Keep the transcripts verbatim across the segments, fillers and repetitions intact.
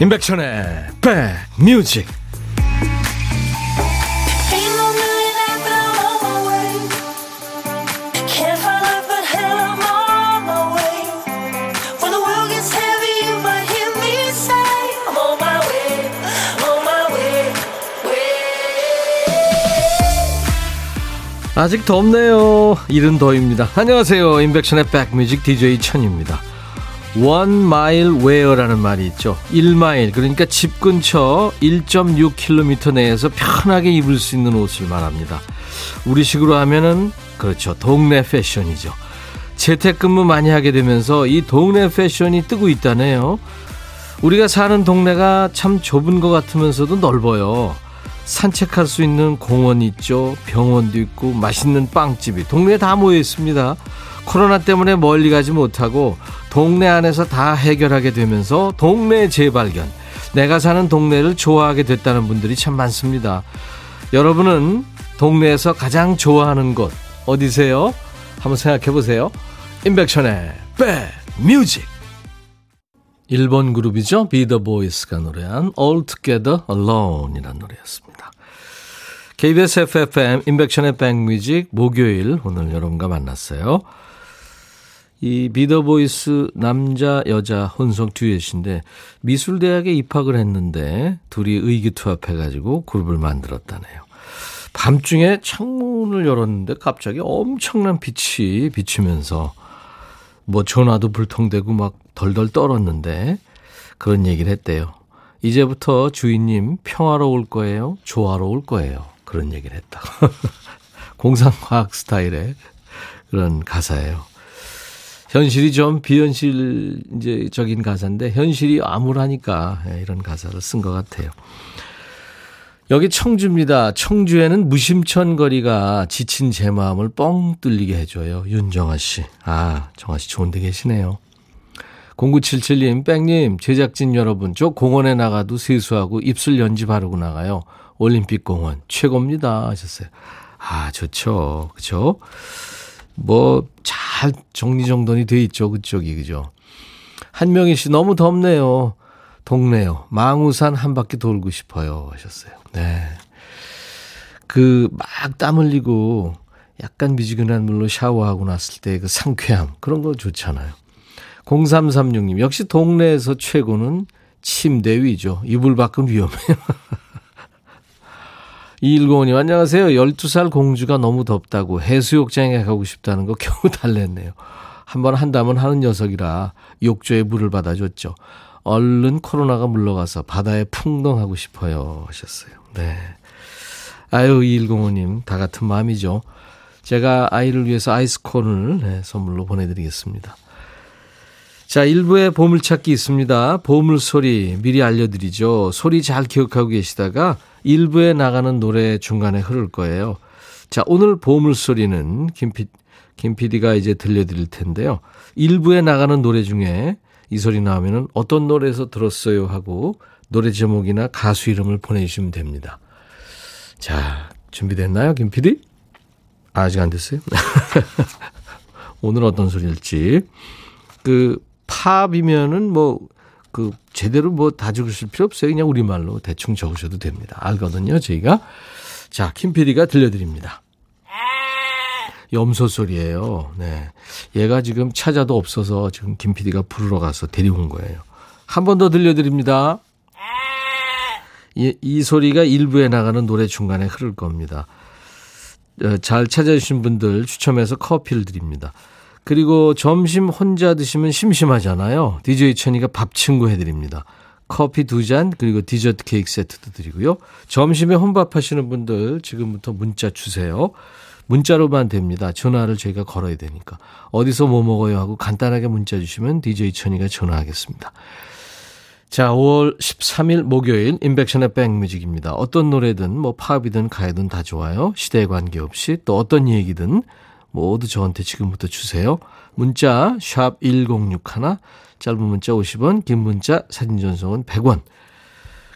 인백션의 Back Music. 아직 덥네요. 이른 더위입니다. 안녕하세요. 인백션의 백뮤직 디제이 천입니다. One mile where라는 말이 있죠. 일 마일, 그러니까 집 근처 일 점 육 킬로미터 내에서 편하게 입을 수 있는 옷을 말합니다. 우리식으로 하면은 그렇죠. 동네 패션이죠. 재택근무 많이 하게 되면서 이 동네 패션이 뜨고 있다네요. 우리가 사는 동네가 참 좁은 것 같으면서도 넓어요. 산책할 수 있는 공원 있죠. 병원도 있고 맛있는 빵집이 동네에 다 모여 있습니다. 코로나 때문에 멀리 가지 못하고 동네 안에서 다 해결하게 되면서 동네 재발견, 내가 사는 동네를 좋아하게 됐다는 분들이 참 많습니다. 여러분은 동네에서 가장 좋아하는 곳 어디세요? 한번 생각해 보세요. 인백션의 Back Music. 일본 그룹이죠. Be the Boys가 노래한 All Together Alone이라는 노래였습니다. 케이비에스 에프에프엠 인백션의 백뮤직 목요일 오늘 여러분과 만났어요. 이 Be the Boys 남자 여자 혼성 듀엣인데 미술대학에 입학을 했는데 둘이 의기투합해가지고 그룹을 만들었다네요. 밤중에 창문을 열었는데 갑자기 엄청난 빛이 비치면서 뭐 전화도 불통되고 막 덜덜 떨었는데 그런 얘기를 했대요. 이제부터 주인님 평화로울 거예요? 조화로울 거예요? 그런 얘기를 했다고. 공상과학 스타일의 그런 가사예요. 현실이 좀 비현실적인 가사인데 현실이 암울하니까 이런 가사를 쓴 것 같아요. 여기 청주입니다. 청주에는 무심천 거리가 지친 제 마음을 뻥 뚫리게 해줘요. 윤정아 씨. 아, 정아 씨 좋은 데 계시네요. 공구칠칠님, 백님, 제작진 여러분, 저 공원에 나가도 세수하고 입술 연지 바르고 나가요. 올림픽 공원 최고입니다 하셨어요. 아, 좋죠. 그렇죠? 뭐 잘 정리정돈이 돼 있죠. 그쪽이. 그죠? 한명희 씨 너무 덥네요. 동네요. 망우산 한 바퀴 돌고 싶어요 하셨어요. 네. 그 막 땀 흘리고 약간 미지근한 물로 샤워하고 났을 때 그 상쾌함 그런 거 좋잖아요. 공삼삼육님, 역시 동네에서 최고는 침대 위죠. 이불 밖은 위험해요. 이일공오님, 안녕하세요. 열두 살 공주가 너무 덥다고 해수욕장에 가고 싶다는 거 겨우 달랬네요. 한번 한다면 하는 녀석이라 욕조에 물을 받아줬죠. 얼른 코로나가 물러가서 바다에 풍덩하고 싶어요 하셨어요. 네. 아유, 이일공오님, 다 같은 마음이죠. 제가 아이를 위해서 아이스콘을 네, 선물로 보내드리겠습니다. 자, 일부에 보물찾기 있습니다. 보물소리 미리 알려드리죠. 소리 잘 기억하고 계시다가 일부에 나가는 노래 중간에 흐를 거예요. 자, 오늘 보물소리는 김 피디가 이제 들려드릴 텐데요. 일부에 나가는 노래 중에 이 소리 나오면 어떤 노래에서 들었어요 하고 노래 제목이나 가수 이름을 보내주시면 됩니다. 자, 준비됐나요, 김 피디? 아, 아직 안 됐어요? 오늘 어떤 소리일지. 그 팝이면은 뭐 그 제대로 뭐 다 적으실 필요 없어요. 그냥 우리말로 대충 적으셔도 됩니다. 알거든요, 저희가. 자, 김 피디가 들려드립니다. 염소 소리예요. 네, 얘가 지금 찾아도 없어서 지금 김 피디가 부르러 가서 데려온 거예요. 한 번 더 들려드립니다. 이, 이 소리가 일부에 나가는 노래 중간에 흐를 겁니다. 잘 찾아주신 분들 추첨해서 커피를 드립니다. 그리고 점심 혼자 드시면 심심하잖아요. 디제이 천이가 밥 친구 해드립니다. 커피 두 잔 그리고 디저트 케이크 세트도 드리고요. 점심에 혼밥 하시는 분들 지금부터 문자 주세요. 문자로만 됩니다. 전화를 저희가 걸어야 되니까. 어디서 뭐 먹어요 하고 간단하게 문자 주시면 디제이 천이가 전화하겠습니다. 자, 오월 십삼일 목요일 인백션의 백뮤직입니다. 어떤 노래든 뭐 팝이든 가요든 다 좋아요. 시대에 관계없이 또 어떤 얘기든 모두 저한테 지금부터 주세요. 문자 샵 일공육일, 짧은 문자 오십 원, 긴 문자 사진 전송은 백 원.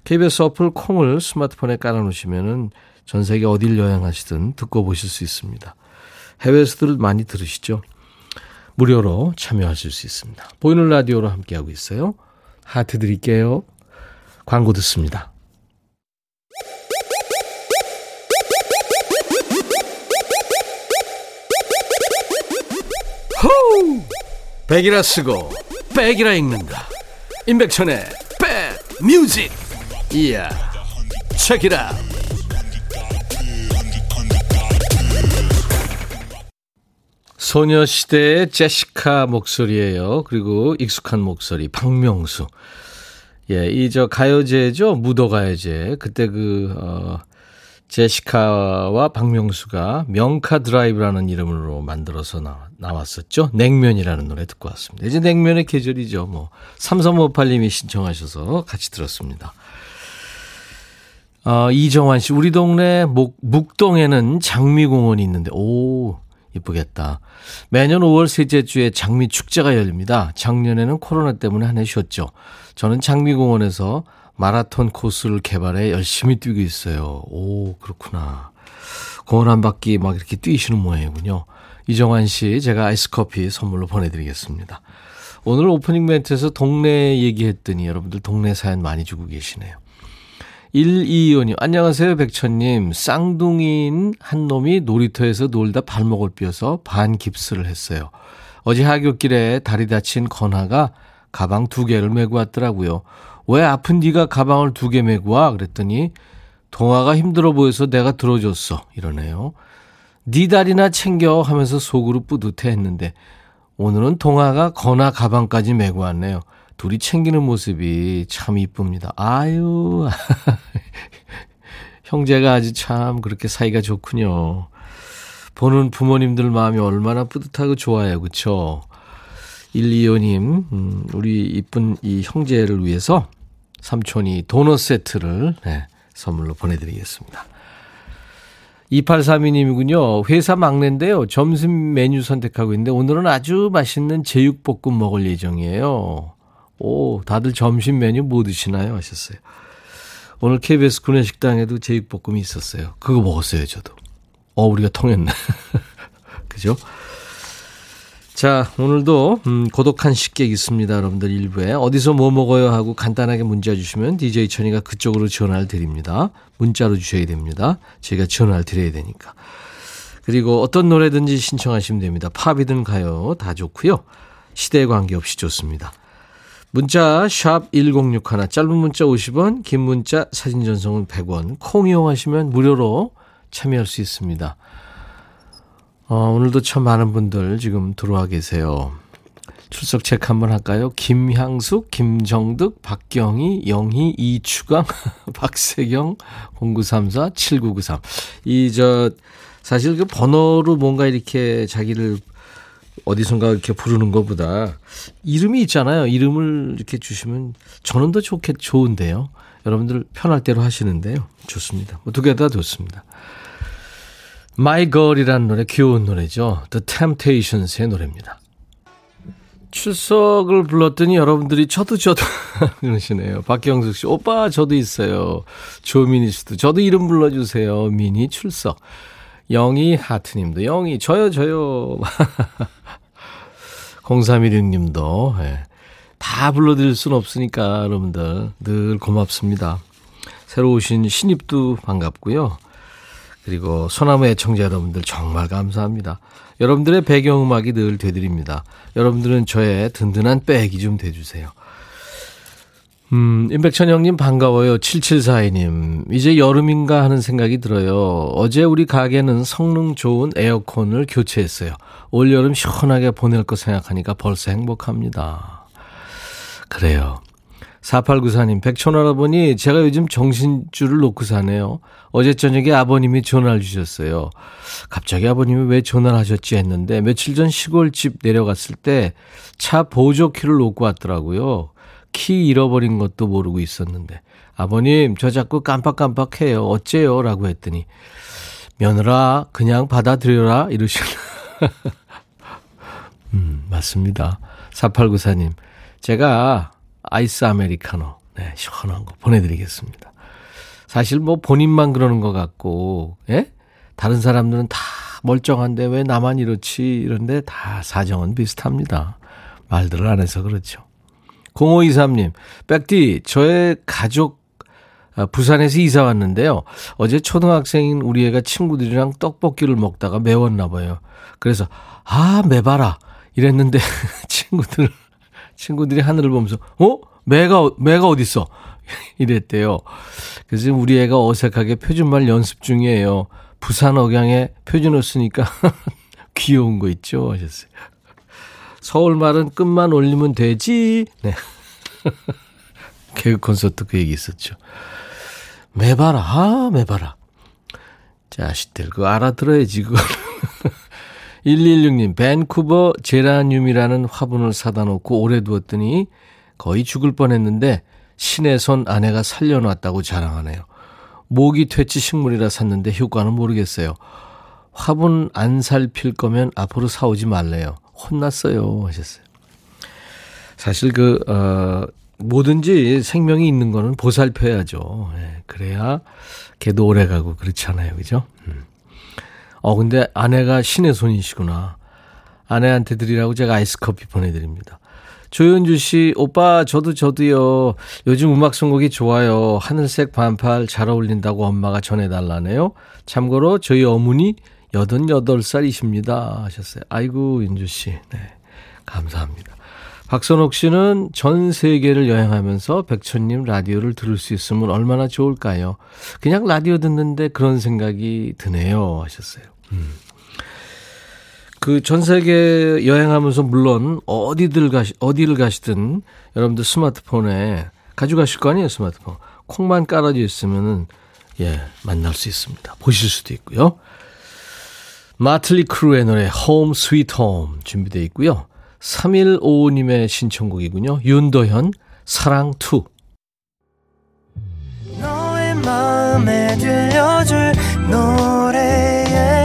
케이비에스 어플 콩을 스마트폰에 깔아놓으시면 전 세계 어딜 여행하시든 듣고 보실 수 있습니다. 해외에서들 많이 들으시죠. 무료로 참여하실 수 있습니다. 보이는 라디오로 함께하고 있어요. 하트 드릴게요. 광고 듣습니다. 호우! 백이라 쓰고 백이라 읽는다. 임백천의 백 뮤직. 이야, 책이라. 소녀시대의 제시카 목소리예요. 그리고 익숙한 목소리 박명수. 예, 이 저 가요제죠, 무도가요제. 그때 그 어, 제시카와 박명수가 명카 드라이브라는 이름으로 만들어서 나, 나왔었죠. 냉면이라는 노래 듣고 왔습니다. 이제 냉면의 계절이죠. 뭐 삼삼오팔님이 신청하셔서 같이 들었습니다. 어, 이정환 씨, 우리 동네 목, 묵동에는 장미공원이 있는데, 오, 예쁘겠다. 매년 오월 셋째 주에 장미 축제가 열립니다. 작년에는 코로나 때문에 한 해 쉬었죠. 저는 장미공원에서 마라톤 코스를 개발해 열심히 뛰고 있어요. 오, 그렇구나. 공원 한 바퀴 막 이렇게 뛰시는 모양이군요. 이정환 씨, 제가 아이스커피 선물로 보내드리겠습니다. 오늘 오프닝 멘트에서 동네 얘기했더니 여러분들 동네 사연 많이 주고 계시네요. 일이이오님, 안녕하세요 백천님. 쌍둥이인 한 놈이 놀이터에서 놀다 발목을 삐어서 반 깁스를 했어요. 어제 하굣길에 다리 다친 건아가 가방 두 개를 메고 왔더라고요. 왜 아픈 네가 가방을 두 개 메고 와? 그랬더니 동아가 힘들어 보여서 내가 들어줬어, 이러네요. 네 다리나 챙겨 하면서 속으로 뿌듯해했는데 오늘은 동아가 건아 가방까지 메고 왔네요. 둘이 챙기는 모습이 참 이쁩니다. 아유, 형제가 아주 참 그렇게 사이가 좋군요. 보는 부모님들 마음이 얼마나 뿌듯하고 좋아요. 그렇죠? 일이오님, 음, 우리 이쁜 이 형제를 위해서 삼촌이 도넛 세트를 네, 선물로 보내드리겠습니다. 이팔삼이님이군요. 회사 막내인데요. 점심 메뉴 선택하고 있는데 오늘은 아주 맛있는 제육볶음 먹을 예정이에요. 오, 다들 점심 메뉴 뭐 드시나요? 하셨어요. 오늘 케이비에스 구내식당에도 제육볶음이 있었어요. 그거 먹었어요, 저도. 어, 우리가 통했네. 그죠? 자, 오늘도 음, 고독한 식객 있습니다. 여러분들 일부에 어디서 뭐 먹어요 하고 간단하게 문자 주시면 디제이 천이가 그쪽으로 전화를 드립니다. 문자로 주셔야 됩니다. 저희가 전화를 드려야 되니까. 그리고 어떤 노래든지 신청하시면 됩니다. 팝이든 가요 다 좋고요. 시대에 관계없이 좋습니다. 문자 샵 일공육일, 짧은 문자 오십 원, 긴 문자 사진 전송은 백 원, 콩 이용하시면 무료로 참여할 수 있습니다. 어, 오늘도 참 많은 분들 지금 들어와 계세요. 출석 체크 한번 할까요? 김향숙, 김정득, 박경희, 영희, 이추강, 박세경, 공구삼사, 칠구구삼. 이 저 사실 그 번호로 뭔가 이렇게 자기를 어디선가 이렇게 부르는 것보다 이름이 있잖아요. 이름을 이렇게 주시면 저는 더 좋게 좋은데요. 여러분들 편할 대로 하시는데요. 좋습니다. 뭐 두 개 다 좋습니다. My Girl이라는 노래, 귀여운 노래죠. The Temptations의 노래입니다. 출석을 불렀더니 여러분들이 저도 저도 그러시네요. 박경숙 씨, 오빠 저도 있어요. 조민희 씨도 저도 이름 불러주세요. 미니 출석. 영희 하트님도 영희 저요 저요. 공삼일육님도 네. 다 불러드릴 수는 없으니까 여러분들 늘 고맙습니다. 새로 오신 신입도 반갑고요. 그리고 소나무 애청자 여러분들 정말 감사합니다. 여러분들의 배경음악이 늘 되드립니다. 여러분들은 저의 든든한 백이 좀 돼주세요. 음, 임백천 형님 반가워요. 칠칠사이님, 이제 여름인가 하는 생각이 들어요. 어제 우리 가게는 성능 좋은 에어컨을 교체했어요. 올여름 시원하게 보낼 거 생각하니까 벌써 행복합니다. 그래요. 사팔구사님, 백촌 할아버니, 제가 요즘 정신줄을 놓고 사네요. 어제 저녁에 아버님이 전화를 주셨어요. 갑자기 아버님이 왜 전화를 하셨지 했는데 며칠 전 시골집 내려갔을 때 차 보조키를 놓고 왔더라고요. 키 잃어버린 것도 모르고 있었는데 아버님 저 자꾸 깜빡깜빡해요. 어째요? 라고 했더니 며느라 그냥 받아들여라 이러시는. 음, 맞습니다. 사팔구사님, 제가 아이스 아메리카노 네, 시원한 거 보내드리겠습니다. 사실 뭐 본인만 그러는 것 같고 예? 다른 사람들은 다 멀쩡한데 왜 나만 이렇지 이런데 다 사정은 비슷합니다. 말들을 안 해서 그렇죠. 공오이삼님, 백디 저의 가족 부산에서 이사 왔는데요. 어제 초등학생인 우리 애가 친구들이랑 떡볶이를 먹다가 매웠나 봐요. 그래서 아, 매봐라 이랬는데 친구들 친구들이 하늘을 보면서 어? 매가 매가 어딨어? 이랬대요. 그래서 우리 애가 어색하게 표준말 연습 중이에요. 부산 억양에 표준어 쓰니까 귀여운 거 있죠 하셨어요. 서울말은 끝만 올리면 되지. 네. 개그 콘서트 그 얘기 있었죠. 매봐라, 아, 매봐라. 자식들, 그거 알아들어야지, 그거. 일일육님, 밴쿠버 제라늄이라는 화분을 사다 놓고 오래 두었더니 거의 죽을 뻔했는데 신의 손 아내가 살려놨다고 자랑하네요. 모기 퇴치 식물이라 샀는데 효과는 모르겠어요. 화분 안 살필 거면 앞으로 사오지 말래요. 혼났어요 하셨어요. 사실 그 어, 뭐든지 생명이 있는 거는 보살펴야죠. 예, 그래야 걔도 오래가고 그렇잖아요. 그죠? 음. 어 근데 아내가 신의 손이시구나. 아내한테 드리라고 제가 아이스커피 보내드립니다. 조현주 씨, 오빠 저도 저도요. 요즘 음악 선곡이 좋아요. 하늘색 반팔 잘 어울린다고 엄마가 전해달라네요. 참고로 저희 어머니 여든여덟 살이십니다 하셨어요. 아이고 윤주 씨, 네, 감사합니다. 박선옥 씨는 전 세계를 여행하면서 백천님 라디오를 들을 수 있으면 얼마나 좋을까요? 그냥 라디오 듣는데 그런 생각이 드네요 하셨어요. 음. 그 전 세계 여행하면서 물론 어디들 가시 어디를 가시든 여러분들 스마트폰에 가져가실 거 아니에요. 스마트폰 콩만 깔아져 있으면은 예 만날 수 있습니다. 보실 수도 있고요. 마틀리 크루의 노래 Home Sweet Home 준비되어 있고요. 삼일오오님의 신청곡이군요. 윤도현 사랑투. 너의 마음에 들려줄 노래에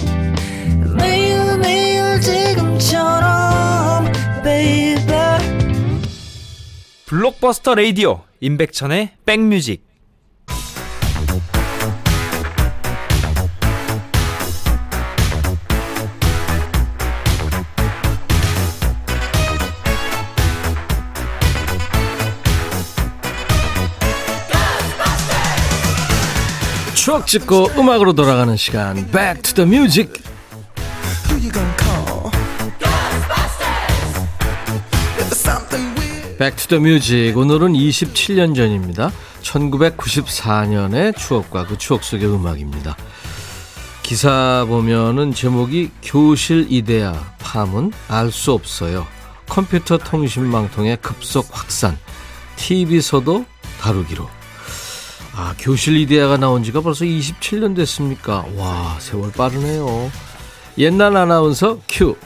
매일 매일 지금처럼 baby. 블록버스터 라디오 임백천의 백뮤직. 추억 찍고 음악으로 돌아가는 시간 Back to the Music. Back to the Music. 오늘은 이십칠 년 전입니다. 천구백구십사년의 추억과 그 추억 속의 음악입니다. 기사 보면은 제목이 교실 이데아 파문 알 수 없어요. 컴퓨터 통신망통의 급속 확산 티비서도 다루기로. 아, 교실 이데아가 나온 지가 벌써 이십칠 년 됐습니까? 와, 세월 빠르네요. 옛날 아나운서 큐,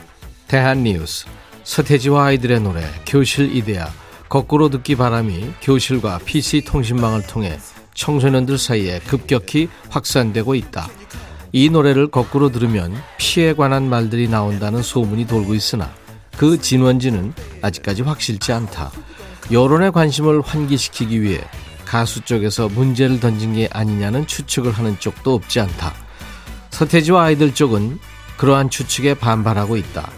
대한뉴스, 서태지와 아이들의 노래 교실 이데아, 거꾸로 듣기 바람이 교실과 피씨 통신망을 통해 청소년들 사이에 급격히 확산되고 있다. 이 노래를 거꾸로 들으면 피에 관한 말들이 나온다는 소문이 돌고 있으나 그 진원지는 아직까지 확실치 않다. 여론의 관심을 환기시키기 위해 가수 쪽에서 문제를 던진 게 아니냐는 추측을 하는 쪽도 없지 않다. 서태지와 아이들 쪽은 그러한 추측에 반발하고 있다.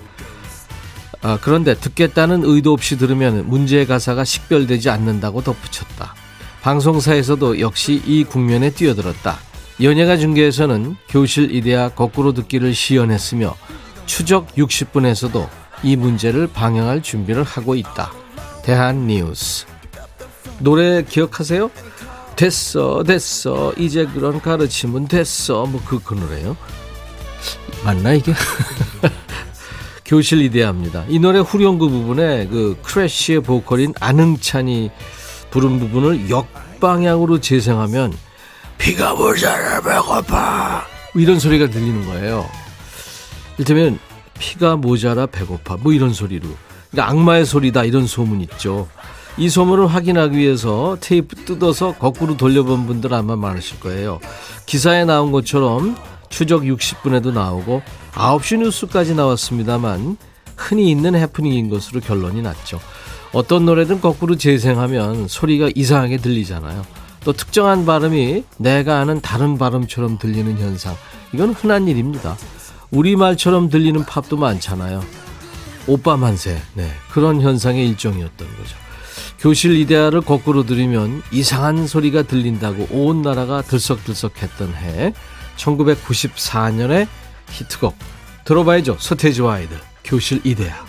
아, 그런데 듣겠다는 의도 없이 들으면 문제의 가사가 식별되지 않는다고 덧붙였다. 방송사에서도 역시 이 국면에 뛰어들었다. 연예가 중계에서는 교실 이데아 거꾸로 듣기를 시연했으며 추적 육십 분에서도 이 문제를 방영할 준비를 하고 있다. 대한뉴스. 노래 기억하세요? 됐어 됐어 이제 그런 가르침은 됐어 뭐 그 그 노래요? 맞나 이게? 교실 이데아입니다. 이 노래 후렴구 부분에 그 크래쉬의 보컬인 안흥찬이 부른 부분을 역방향으로 재생하면 비가 모자라 배고파 이런 소리가 들리는 거예요. 이를테면 피가 모자라 배고파 뭐 이런 소리로. 그러니까 악마의 소리다 이런 소문 있죠. 이 소문을 확인하기 위해서 테이프 뜯어서 거꾸로 돌려본 분들 아마 많으실 거예요. 기사에 나온 것처럼 추적 육십 분에도 나오고 아홉 시 뉴스까지 나왔습니다만 흔히 있는 해프닝인 것으로 결론이 났죠. 어떤 노래든 거꾸로 재생하면 소리가 이상하게 들리잖아요. 또 특정한 발음이 내가 아는 다른 발음처럼 들리는 현상, 이건 흔한 일입니다. 우리말처럼 들리는 팝도 많잖아요. 오빠 만세, 네, 그런 현상의 일종이었던 거죠. 교실 이데아를 거꾸로 들으면 이상한 소리가 들린다고 온 나라가 들썩들썩했던 해, 천구백구십사 년의 히트곡 들어봐야죠. 서태지와 아이들, 교실 이데아.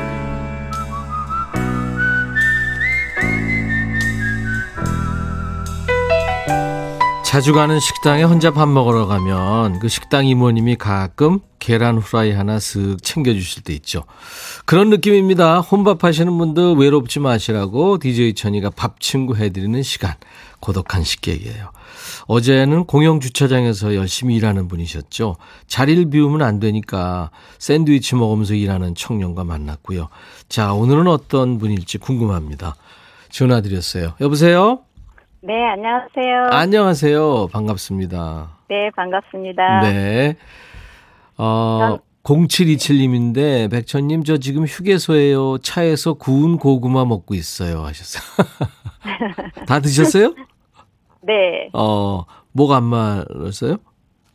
자주 가는 식당에 혼자 밥 먹으러 가면 그 식당 이모님이 가끔 계란 후라이 하나 쓱 챙겨주실 때 있죠. 그런 느낌입니다. 혼밥 하시는 분들 외롭지 마시라고 디제이 천이가 밥 친구 해드리는 시간, 고독한 식객이에요. 어제는 공영 주차장에서 열심히 일하는 분이셨죠. 자리를 비우면 안 되니까 샌드위치 먹으면서 일하는 청년과 만났고요. 자, 오늘은 어떤 분일지 궁금합니다. 전화드렸어요. 여보세요? 네, 안녕하세요. 안녕하세요. 반갑습니다. 네, 반갑습니다. 네. 어, 공칠이칠 님인데, 백천님, 저 지금 휴게소에요. 차에서 구운 고구마 먹고 있어요. 하셨어요. 다 드셨어요? 네. 어, 뭐가 안 말랐어요?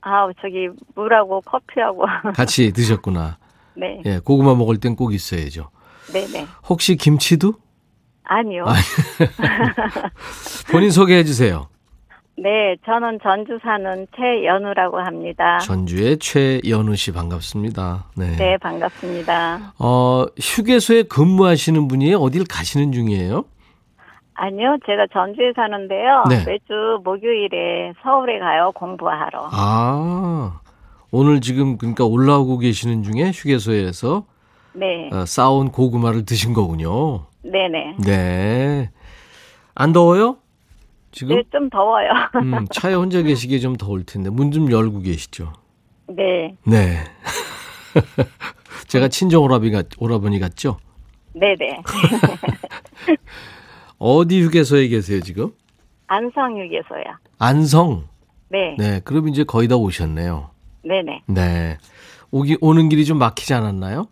아, 저기, 물하고 커피하고. 같이 드셨구나. 네. 예, 고구마 먹을 땐 꼭 있어야죠. 네네. 혹시 김치도? 아니요. 본인 소개해 주세요. 네, 저는 전주 사는 최연우라고 합니다. 전주의 최연우 씨, 반갑습니다. 네, 네, 반갑습니다. 어, 휴게소에 근무하시는 분이에요? 어딜 가시는 중이에요? 아니요, 제가 전주에 사는데요. 네. 매주 목요일에 서울에 가요, 공부하러. 아, 오늘 지금 그러니까 올라오고 계시는 중에 휴게소에서 네. 어, 싸온 고구마를 드신 거군요. 네네. 네. 안 더워요? 지금? 네, 좀 더워요. 음, 차에 혼자 계시기에 좀 더울 텐데, 문 좀 열고 계시죠? 네. 네. 제가 친정 오라비 같, 오라버니 같죠? 네네. 어디 휴게소에 계세요, 지금? 안성 휴게소요. 안성? 네. 네, 그럼 이제 거의 다 오셨네요. 네네. 네. 오기, 오는 길이 좀 막히지 않았나요?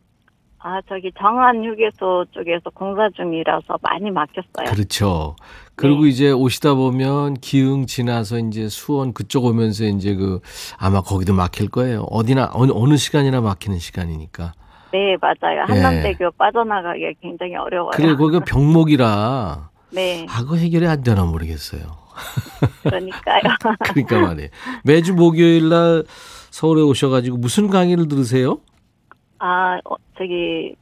아, 저기 정안 휴게소 쪽에서 공사 중이라서 많이 막혔어요. 그렇죠. 그리고 네. 이제 오시다 보면 기흥 지나서 이제 수원 그쪽 오면서 이제 그 아마 거기도 막힐 거예요. 어디나 어느, 어느 시간이나 막히는 시간이니까. 네, 맞아요. 한남대교 네. 빠져나가기가 굉장히 어려워요. 그래, 거기가 병목이라. 네. 아, 그거 해결이 안 되나 모르겠어요. 그러니까요. 그러니까 말이에요. 매주 목요일 날 서울에 오셔가지고 무슨 강의를 들으세요? 아, 어, 저기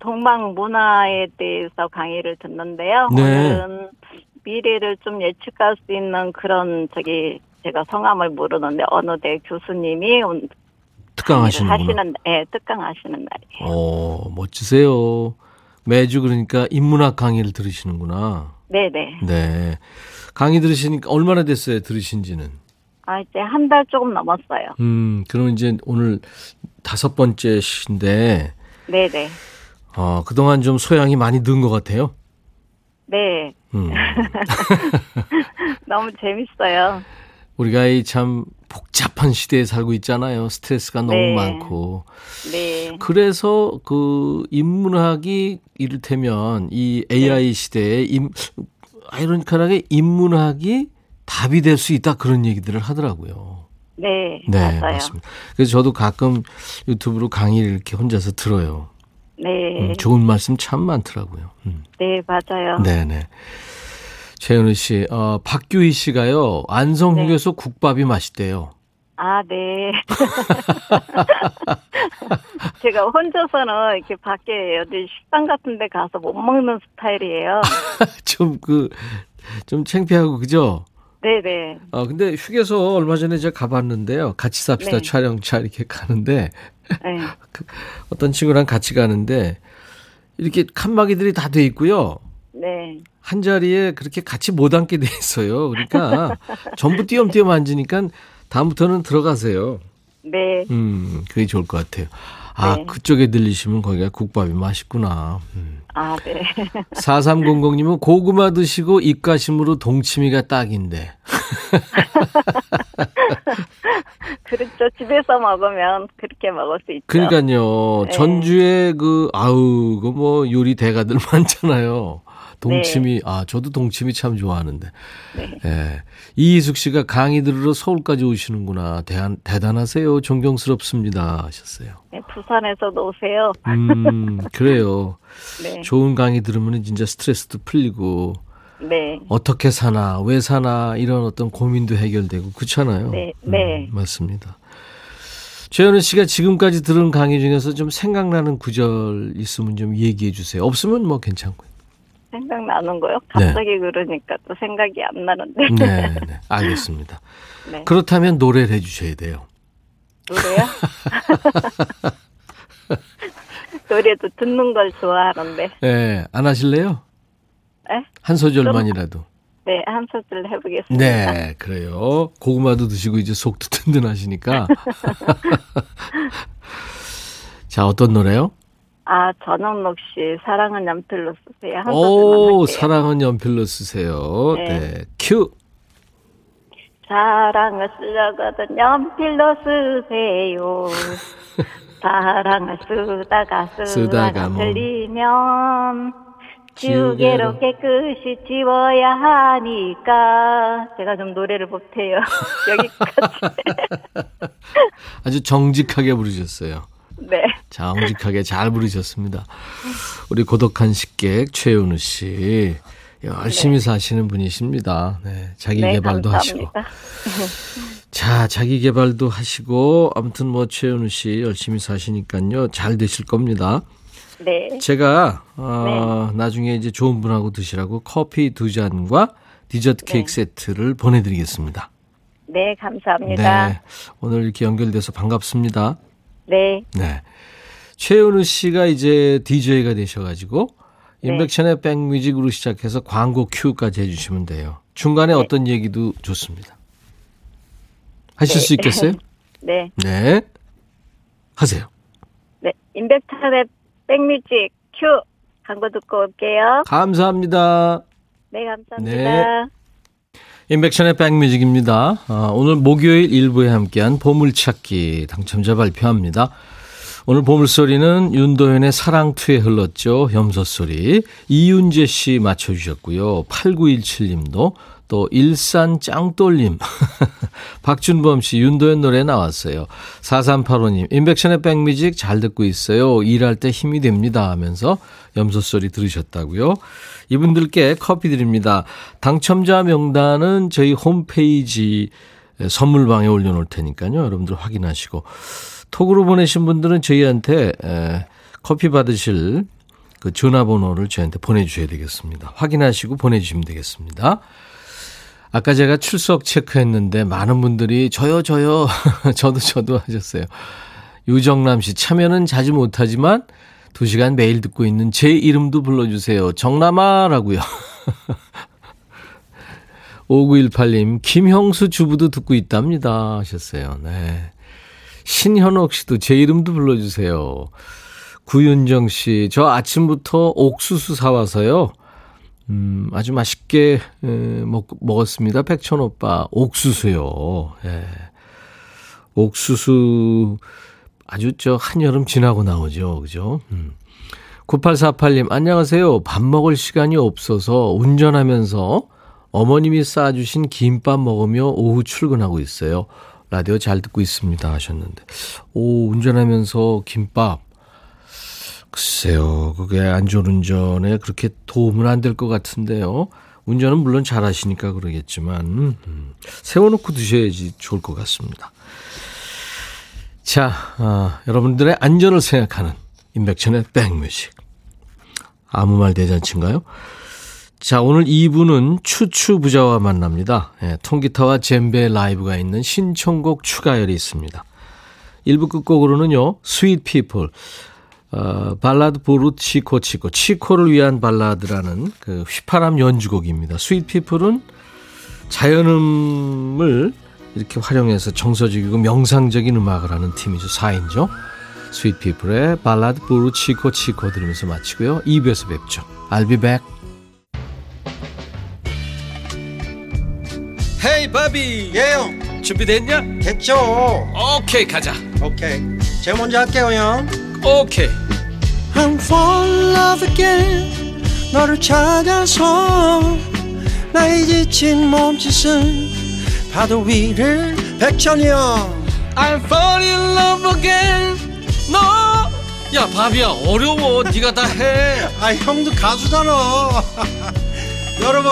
동방 문화에 대해서 강의를 듣는데요. 네. 오늘은 미래를 좀 예측할 수 있는 그런 저기 제가 성함을 모르는데 어느 대 교수님이 특강하시는 하시는 예, 특강하시는 날이에요. 오, 멋지세요. 매주 그러니까 인문학 강의를 들으시는구나. 네, 네. 네. 강의 들으시니까 얼마나 됐어요? 들으신지는? 아, 이제 한 달 조금 넘었어요. 음, 그럼 이제 오늘 다섯 번째 시인데. 네네. 어, 그동안 좀 소양이 많이 는 것 같아요? 네. 음. 너무 재밌어요. 우리가 이 참 복잡한 시대에 살고 있잖아요. 스트레스가 너무 네. 많고. 네. 그래서 그 인문학이 이를테면 이 에이아이 네. 시대에 임, 아이러니컬하게 인문학이 답이 될 수 있다, 그런 얘기들을 하더라고요. 네, 네, 맞아요. 맞습니다. 그래서 저도 가끔 유튜브로 강의를 이렇게 혼자서 들어요. 네. 음, 좋은 말씀 참 많더라고요. 음. 네, 맞아요. 네네. 최은우 씨, 어, 박규희 씨가요, 안성휴게소 네. 국밥이 맛있대요. 아, 네. 제가 혼자서는 이렇게 밖에 어디 식당 같은 데 가서 못 먹는 스타일이에요. 좀 그, 좀 창피하고, 그죠? 네네. 아, 근데 휴게소 얼마 전에 제가 가봤는데요. 같이 삽시다 네. 촬영차 이렇게 가는데, 네. 어떤 친구랑 같이 가는데, 이렇게 칸막이들이 다 돼 있고요. 네. 한 자리에 그렇게 같이 못 앉게 돼 있어요. 그러니까 전부 띄엄띄엄 앉으니까 다음부터는 들어가세요. 네. 음, 그게 좋을 것 같아요. 아, 네. 그쪽에 들리시면 거기가 국밥이 맛있구나. 음. 아, 네. 사삼공공님은 고구마 드시고 입가심으로 동치미가 딱인데. 그렇죠. 집에서 먹으면 그렇게 먹을 수 있죠. 그러니까요. 네. 전주에 그, 아우, 그 뭐 요리 대가들 많잖아요. 동치미, 네. 아, 저도 동치미 참 좋아하는데. 네. 예. 이희숙 씨가 강의 들으러 서울까지 오시는구나. 대한, 대단하세요. 존경스럽습니다. 하셨어요. 네, 부산에서도 오세요. 음, 그래요. 네. 좋은 강의 들으면 진짜 스트레스도 풀리고. 네. 어떻게 사나, 왜 사나, 이런 어떤 고민도 해결되고, 그렇잖아요. 네. 네. 음, 맞습니다. 최현우 씨가 지금까지 들은 강의 중에서 좀 생각나는 구절 있으면 좀 얘기해 주세요. 없으면 뭐 괜찮고요. 생각나는 거요? 갑자기 네. 그러니까 또 생각이 안 나는데. 네, 네. 알겠습니다. 네. 그렇다면 노래를 해 주셔야 돼요. 노래요? 노래도 듣는 걸 좋아하는데. 네, 안 하실래요? 네? 한 소절만이라도. 네, 한 소절 해보겠습니다. 네, 그래요. 고구마도 드시고 이제 속도 든든하시니까. 자, 어떤 노래요? 아, 전영록 씨, 사랑은 연필로 쓰세요. 오, 사랑은 연필로 쓰세요. 네. 네. 큐. 사랑을 쓰려거든 연필로 쓰세요. 사랑을 쓰다가 쓰다가, 쓰다가 뭐. 틀리면 지우개로 깨끗이 지워야 하니까. 제가 좀 노래를 못해요. 여기까지. 아주 정직하게 부르셨어요. 네. 자, 정직하게 잘 부르셨습니다. 우리 고독한 식객 최은우 씨 열심히 네. 사시는 분이십니다. 네, 자기 네, 개발도 감사합니다. 하시고. 자, 자기 개발도 하시고 아무튼 뭐 최은우 씨 열심히 사시니까요 잘 되실 겁니다. 네. 제가 어, 네. 나중에 이제 좋은 분하고 드시라고 커피 두 잔과 디저트 케이크 네. 세트를 보내드리겠습니다. 네, 감사합니다. 네, 오늘 이렇게 연결돼서 반갑습니다. 네. 네. 최은우 씨가 이제 디제이가 되셔가지고, 네. 인백션의 백뮤직으로 시작해서 광고 큐까지 해주시면 돼요. 중간에 네. 어떤 얘기도 좋습니다. 하실 네. 수 있겠어요? 네. 네. 하세요. 네. 인백션의 백뮤직 큐. 광고 듣고 올게요. 감사합니다. 네, 감사합니다. 네. 인백션의 백뮤직입니다. 아, 오늘 목요일 일부에 함께한 보물찾기 당첨자 발표합니다. 오늘 보물소리는 윤도현의 사랑투에 흘렀죠. 염소소리. 이윤재 씨 맞춰주셨고요. 팔구일칠님도 또 일산 짱돌님. 박준범 씨 윤도현 노래 나왔어요. 사삼팔오님 인백션의 백뮤직 잘 듣고 있어요. 일할 때 힘이 됩니다 하면서 염소소리 들으셨다고요. 이분들께 커피 드립니다. 당첨자 명단은 저희 홈페이지 선물방에 올려놓을 테니까요. 여러분들 확인하시고 톡으로 보내신 분들은 저희한테 커피 받으실 그 전화번호를 저희한테 보내주셔야 되겠습니다. 확인하시고 보내주시면 되겠습니다. 아까 제가 출석 체크했는데 많은 분들이 저요 저요 저도 저도 하셨어요. 유정남 씨 참여는 자주 못하지만 두 시간 매일 듣고 있는 제 이름도 불러주세요. 정남아라고요. 오구일팔님 김형수 주부도 듣고 있답니다 하셨어요. 네. 신현옥 씨도 제 이름도 불러주세요. 구윤정 씨 저 아침부터 옥수수 사와서요. 음, 아주 맛있게 먹, 먹었습니다. 백천 오빠 옥수수요. 예. 옥수수 아주 저 한여름 지나고 나오죠. 그죠? 음. 구팔사팔님 안녕하세요. 밥 먹을 시간이 없어서 운전하면서 어머님이 싸주신 김밥 먹으며 오후 출근하고 있어요. 라디오 잘 듣고 있습니다 하셨는데 오 운전하면서 김밥 글쎄요. 그게 안전운전에 그렇게 도움은 안 될 것 같은데요. 운전은 물론 잘하시니까 그러겠지만 음, 세워놓고 드셔야지 좋을 것 같습니다. 자, 어, 여러분들의 안전을 생각하는 인백천의 백뮤직. 아무 말 대잔치인가요? 자, 오늘 이 부는 추추 부자와 만납니다. 예, 통기타와 젬베 라이브가 있는 신청곡 추가열이 있습니다. 일 부 끝곡으로는요, Sweet People, 어, 발라드 보루 치코 치코, 치코를 위한 발라드라는 그 휘파람 연주곡입니다. Sweet People은 자연음을 이렇게 활용해서 정서적이고 명상적인 음악을 하는 팀이죠. 사 인조. Sweet People의 발라드 부르 치코 치코 들으면서 마치고요. 이 부에서 뵙죠. I'll be back. Hey, 바비. 예영. Yeah. 준비됐냐? 됐죠. 오케이, okay, 가자. 오케이. Okay. 제가 먼저 할게요, 형. 오케이. Okay. I'm for love again. 너를 찾아서 나의 지친 몸짓은 파도 위를 백천이야. I'm fall in love again. No. 야 바비야 어려워. 네가 다 해. 아 형도 가수잖아. 여러분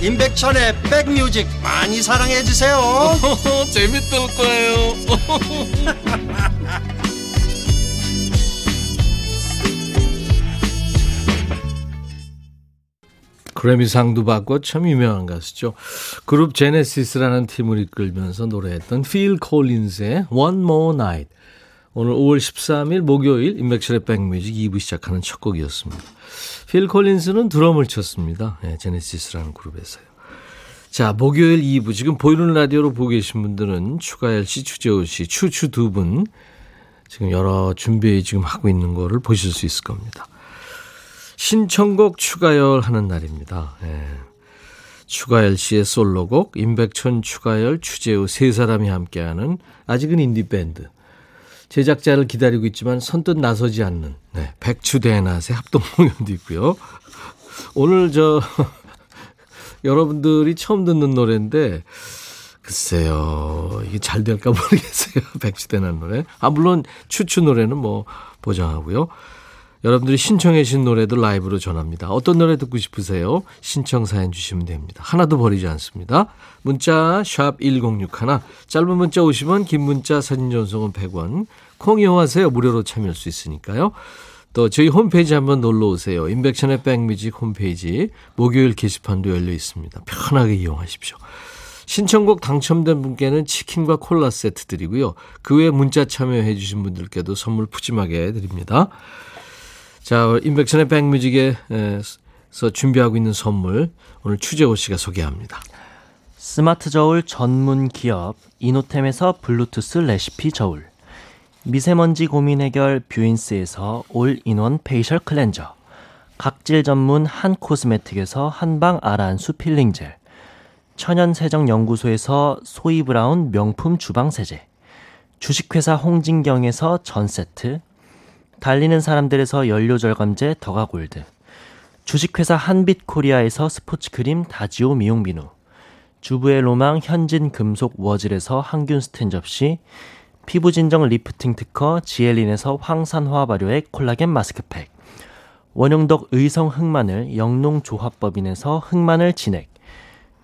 임백천의 백뮤직 많이 사랑해 주세요. 재밌을 거예요. 그래미상도 받고 참 유명한 가수죠. 그룹 제네시스라는 팀을 이끌면서 노래했던 필 콜린스의 One More Night. 오늘 오월 십삼일 목요일 인백철의 백뮤직 이 부 시작하는 첫 곡이었습니다. 필 콜린스는 드럼을 쳤습니다. 네, 제네시스라는 그룹에서요. 자, 목요일 이 부 지금 보이는 라디오로 보고 계신 분들은 추가열 씨, 추재호 씨, 추추 두 분 지금 여러 준비 지금 하고 있는 거를 보실 수 있을 겁니다. 신청곡 추가열 하는 날입니다. 예. 추가열 씨의 솔로곡, 임백천, 추가열, 추재우 세 사람이 함께하는 아직은 인디밴드. 제작자를 기다리고 있지만 선뜻 나서지 않는 네. 백추대낮의 합동 공연도 있고요. 오늘 저 여러분들이 처음 듣는 노래인데 글쎄요. 이게 잘 될까 모르겠어요. 백추대낮 노래. 아 물론 추추 노래는 뭐 보장하고요. 여러분들이 신청해 주신 노래들 라이브로 전합니다. 어떤 노래 듣고 싶으세요? 신청 사연 주시면 됩니다. 하나도 버리지 않습니다. 문자 샵 일공육일, 짧은 문자 오십 원, 긴 문자 사진 전송은 백 원, 콩 이용하세요. 무료로 참여할 수 있으니까요. 또 저희 홈페이지 한번 놀러오세요. 인백천의 백뮤직 홈페이지 목요일 게시판도 열려 있습니다. 편하게 이용하십시오. 신청곡 당첨된 분께는 치킨과 콜라 세트 드리고요. 그 외에 문자 참여해 주신 분들께도 선물 푸짐하게 드립니다. 자, 인백천의 백뮤직에서 준비하고 있는 선물 오늘 추재호 씨가 소개합니다. 스마트 저울 전문 기업 이노템에서 블루투스 레시피 저울, 미세먼지 고민 해결 뷰인스에서 올인원 페이셜 클렌저, 각질 전문 한 코스메틱에서 한방 아라한수 필링 젤, 천연세정연구소에서 소이브라운 명품 주방세제, 주식회사 홍진경에서 전세트, 달리는 사람들에서 연료절감제 더가골드, 주식회사 한빛코리아에서 스포츠크림 다지오 미용비누, 주부의 로망 현진금속 워즐에서 항균스텐 접시, 피부진정 리프팅 특허 지엘린에서 황산화 발효액 콜라겐 마스크팩, 원용덕 의성 흑마늘 영농조합법인에서 흑마늘 진액,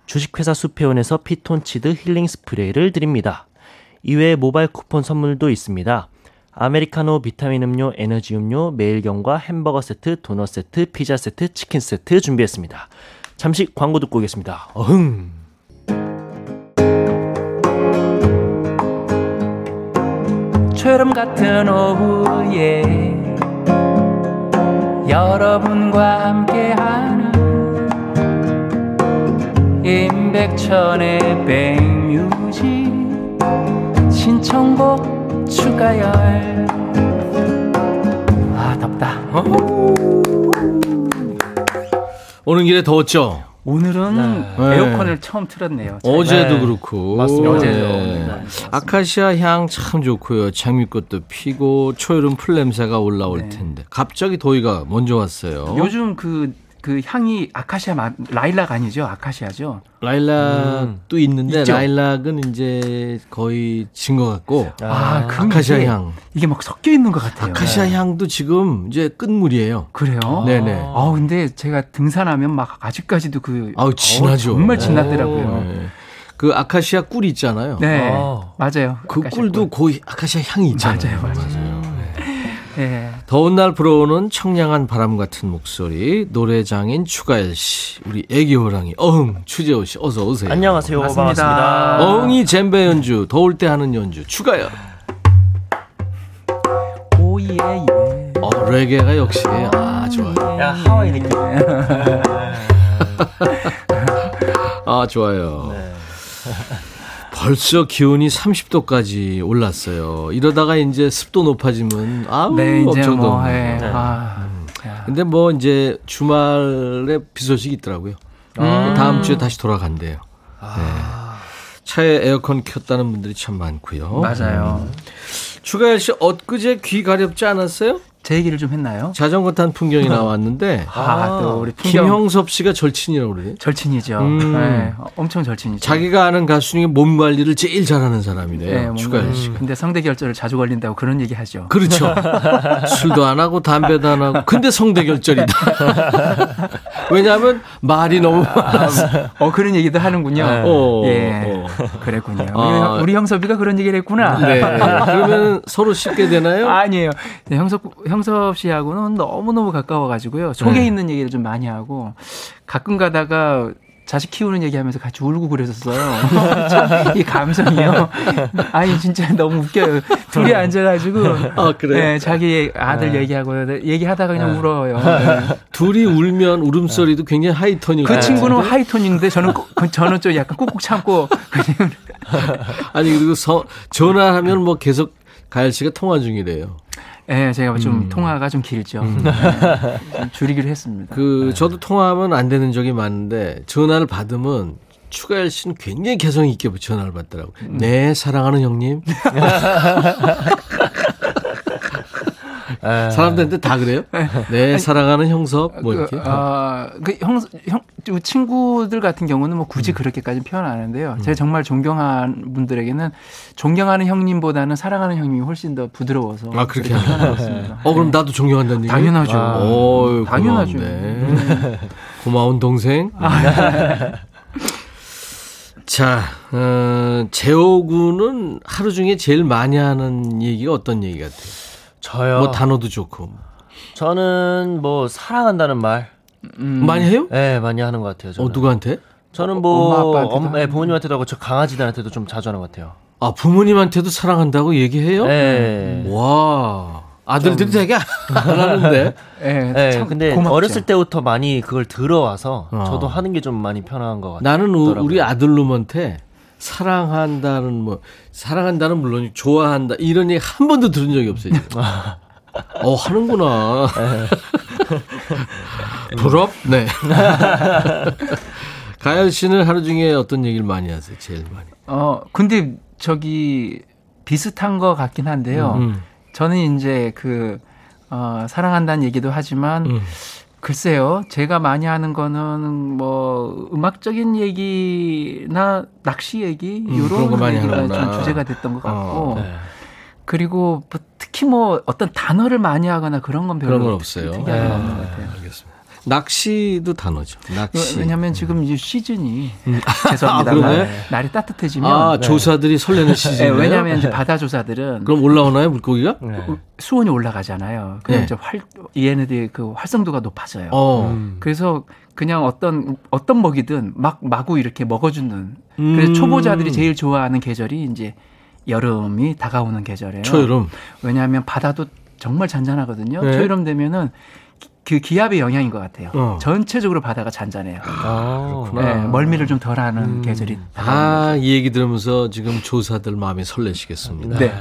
주식회사 수페온에서 피톤치드 힐링 스프레이를 드립니다. 이외에 모바일 쿠폰 선물도 있습니다. 아메리카노, 비타민 음료, 에너지 음료, 매일경과 햄버거 세트, 도넛 세트, 피자 세트, 치킨 세트 준비했습니다. 잠시 광고 듣고 오겠습니다. 어흥. 초여름 같은 오후에 여러분과 함께하는 임백천의 백뮤직 신청곡 추가열. 아 덥다. 오는 길에 더웠죠? 오늘은 네. 에어컨을 처음 틀었네요. 어제도 네. 그렇고. 맞습니다. 어제도. 네. 네. 아카시아 향 참 좋고요. 장미꽃도 피고 초여름 풀 냄새가 올라올 네. 텐데 갑자기 더위가 먼저 왔어요. 요즘 그 그 향이 아카시아 마, 라일락 아니죠? 아카시아죠? 라일락도 음. 있는데 있죠? 라일락은 이제 거의 진 것 같고 아, 아 아카시아 이게, 향 이게 막 섞여 있는 것 같아요. 아카시아 향도 지금 이제 끝물이에요. 그래요? 아. 네네. 아 근데 제가 등산하면 막 아직까지도 그 아우 진하죠. 어, 정말 진하더라고요. 네. 그 아카시아 꿀이 있잖아요. 네, 아. 맞아요. 그 꿀도 거의 아카시아 향이 있잖아요. 맞아요, 맞아요. 맞아요. 예. 더운 날 불어오는 청량한 바람 같은 목소리 노래장인 추가열 씨, 우리 애기 호랑이 어흥 추재호 씨 어서 오세요. 안녕하세요. 반갑습니다. 반갑습니다. 어흥이 젬베 연주, 더울 때 하는 연주 추가열. 오예예. 어 레게가 역시 아 좋아요. 야 하와이 느낌. 아 좋아요. 네. 벌써 기온이 삼십 도까지 올랐어요. 이러다가 이제 습도 높아지면 아우 네, 엄청 뭐, 덥네. 네. 아, 근데 뭐 이제 주말에 비 소식이 있더라고요. 아. 다음 주에 다시 돌아간대요. 아. 네. 차에 에어컨 켰다는 분들이 참 많고요. 맞아요. 음. 추가열 씨 엊그제 귀 가렵지 않았어요? 제 얘기를 좀 했나요? 자전거 탄 풍경이 나왔는데 아, 아, 또 우리 풍경. 김형섭 씨가 절친이라고 그래요? 절친이죠. 음. 네, 엄청 절친이죠. 자기가 아는 가수 중에 몸 관리를 제일 잘하는 사람이래요. 네, 추가열 씨가. 음. 근데 성대결절을 자주 걸린다고 그런 얘기 하죠. 그렇죠. 술도 안 하고 담배도 안 하고 근데 성대결절이다. 왜냐하면 말이 너무 많아서. 어, 그런 얘기도 하는군요. 네. 어, 예, 어. 그랬군요. 아. 우리, 우리 형섭이가 그런 얘기를 했구나. 네. 그러면 서로 쉽게 되나요? 아니에요. 네, 형섭 형섭 씨하고는 너무너무 가까워가지고요. 속에 네. 있는 얘기를 좀 많이 하고 가끔 가다가 자식 키우는 얘기하면서 같이 울고 그랬었어요. 이 감성이요. 아니 진짜 너무 웃겨요. 둘이 앉아가지고 아, 그래요? 네, 자기 아들 네. 얘기하고 얘기하다가 그냥 네. 울어요. 네. 둘이 울면 울음소리도 네. 굉장히 하이톤이고 그 친구는 하이톤인데 저는 저는 좀 약간 꾹꾹 참고 그냥 아니 그리고 서, 전화하면 뭐 계속 가열 씨가 통화 중이래요. 네, 제가 좀 음. 통화가 좀 길죠. 음. 네, 좀 줄이기로 했습니다. 그 네. 저도 통화하면 안 되는 적이 많은데 전화를 받으면 추가열 씨는 굉장히 개성 있게 전화를 받더라고요. 음. 네, 사랑하는 형님. 에. 사람들한테 다 그래요? 에. 네, 아니, 사랑하는 형섭 뭐 그, 이렇게. 아, 그 형, 형 친구들 같은 경우는 뭐 굳이 음. 그렇게까지 표현 안 하는데요. 음. 제가 정말 존경한 분들에게는 존경하는 형님보다는 사랑하는 형님이 훨씬 더 부드러워서. 아 그렇게 하셨습니다. 어 그럼 나도 존경한다는 얘기. 당연하죠. 아, 어이, 당연하죠. 음. 고마운 동생. 아. 자, 어, 재호 군은 하루 중에 제일 많이 하는 얘기가 어떤 얘기 같아요? 저요. 뭐 단어도 좋고. 저는 뭐 사랑한다는 말 음. 많이 해요? 네, 많이 하는 것 같아요. 저는. 어 누구한테? 저는 뭐 엄마, 엄마, 네, 부모님한테도 하고 저 강아지들한테도 좀 자주 하는 것 같아요. 아 부모님한테도 사랑한다고 얘기해요? 네. 와 아들들이 좀... 되게 안 하는데. 네, 네, 근데 고맙죠. 어렸을 때부터 많이 그걸 들어와서 어. 저도 하는 게 좀 많이 편한 것 같아요. 나는 우, 우리 아들놈한테. 사랑한다는 뭐 사랑한다는 물론 좋아한다 이런 얘기 한 번도 들은 적이 없어요. 어 하는구나. 부럽네. 가열 씨는 하루 중에 어떤 얘기를 많이 하세요? 제일 많이. 어 근데 저기 비슷한 것 같긴 한데요. 음. 저는 이제 그 어, 사랑한다는 얘기도 하지만. 음. 글쎄요, 제가 많이 하는 거는 뭐 음악적인 얘기나 낚시 얘기 이런 음, 얘기가 좀 주제가 됐던 것 같고 어, 네. 그리고 뭐 특히 뭐 어떤 단어를 많이 하거나 그런 건 별로 그런 건 없어요. 특이하게 없는 것 같아요. 알겠습니다. 낚시도 단어죠. 낚시. 왜냐하면 지금 이 시즌이 음. 죄송합니다만 아, 날이 따뜻해지면 아, 조사들이 설레는 시즌이에요. 네, 왜냐하면 이제 바다 조사들은 그럼 올라오나요 물고기가? 네. 수온이 올라가잖아요. 그냥 네. 이제 활 얘네들이 그 활성도가 높아져요. 어. 음. 그래서 그냥 어떤 어떤 먹이든 막 마구 이렇게 먹어주는. 그래서 음. 초보자들이 제일 좋아하는 계절이 이제 여름이 다가오는 계절이에요. 초여름. 왜냐하면 바다도 정말 잔잔하거든요. 네. 초여름 되면은. 그 기압의 영향인 것 같아요. 어. 전체적으로 바다가 잔잔해요. 아, 네, 멀미를 좀 덜하는 음. 계절이. 아, 이 얘기 들으면서 지금 조사들 마음이 설레시겠습니다. 네.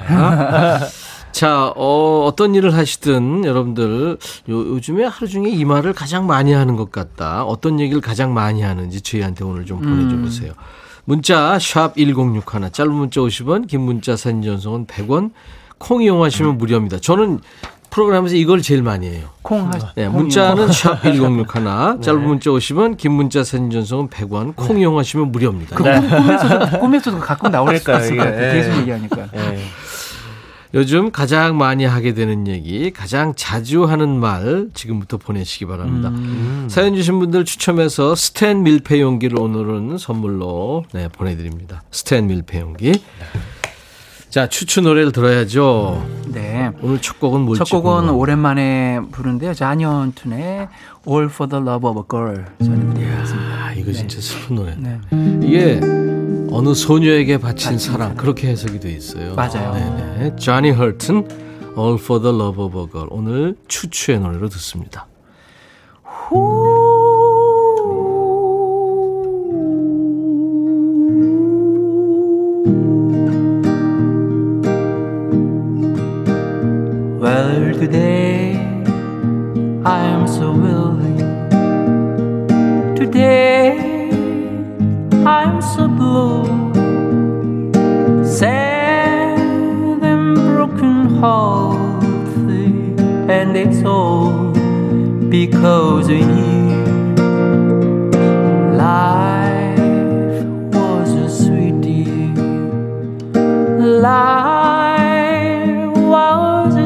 자, 어, 어떤 일을 하시든 여러분들 요, 요즘에 하루 중에 이 말을 가장 많이 하는 것 같다. 어떤 얘기를 가장 많이 하는지 저희한테 오늘 좀 보내줘 보세요. 음. 문자 샵 일공육일 짧은 문자 오십 원 긴 문자 사진 전송은 백 원 콩 이용하시면 음. 무료입니다. 저는 프로그램에서 이걸 제일 많이 해요. 콩 하시. 네, 문자는 샵 일공육일, 짧은 문자 오십 원, 긴 문자 사진 전송은 백 원, 콩 네. 이용하시면 무료입니다. 네. 꿈에서도, 꿈에서도 가끔 나올 수 있을 것 같아요. 계속 얘기하니까. 네. 요즘 가장 많이 하게 되는 얘기, 가장 자주 하는 말 지금부터 보내시기 바랍니다. 음. 사연 주신 분들 추첨해서 스탠 밀폐 용기를 오늘은 선물로 네, 보내드립니다. 스탠 밀폐 용기. 자, 추추 노래를 들어야죠. 네. 오늘 첫 곡은 뭘지? 첫 곡은 오랜만에 부른데요. 잔현툰의 All for the Love of a Girl. 아, 이거 네. 진짜 슬픈 노래. 네. 이게 어느 소녀에게 바친 사랑 사람. 그렇게 해석이 돼 있어요. 맞아요. 아, 네네. Johnny Horton, All for the Love of a Girl. 오늘 추추의 노래로 듣습니다. 후. Well, today I am so willing. Today I am so blue. Sad and broken hearted, and it's all because of you. Life was a sweet deal. Life.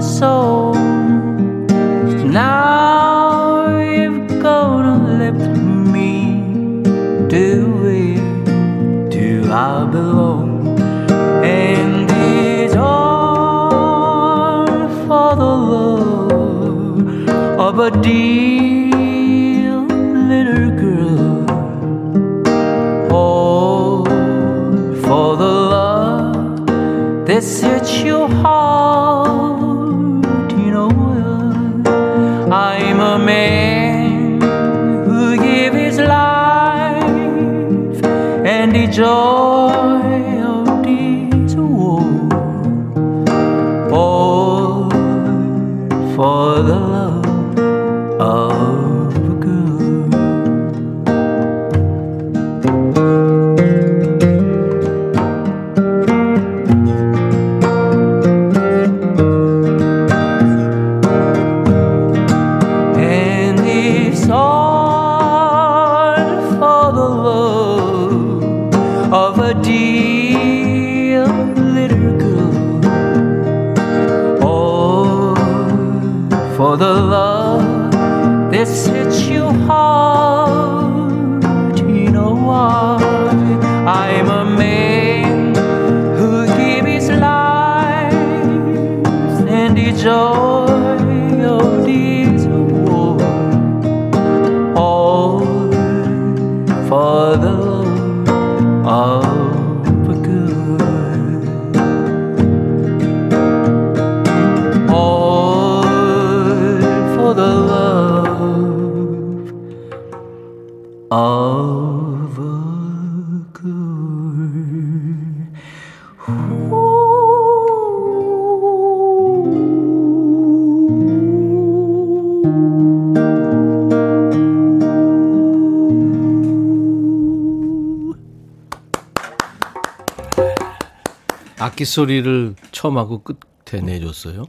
So now you've gone and left me. Do we, do I belong? And it's all for the love of a dear little girl. All for the love that sets your heart. I'm a man who gave his life and the joy of this world, all for the love of a girl. And it's all for the love of a dear little girl, all for the love that sets your heart in a while. I'm a man who gave his life and the joy of this world, all for the love of. Of a girl. 악기 소리를 처음하고 끝에 내줬어요.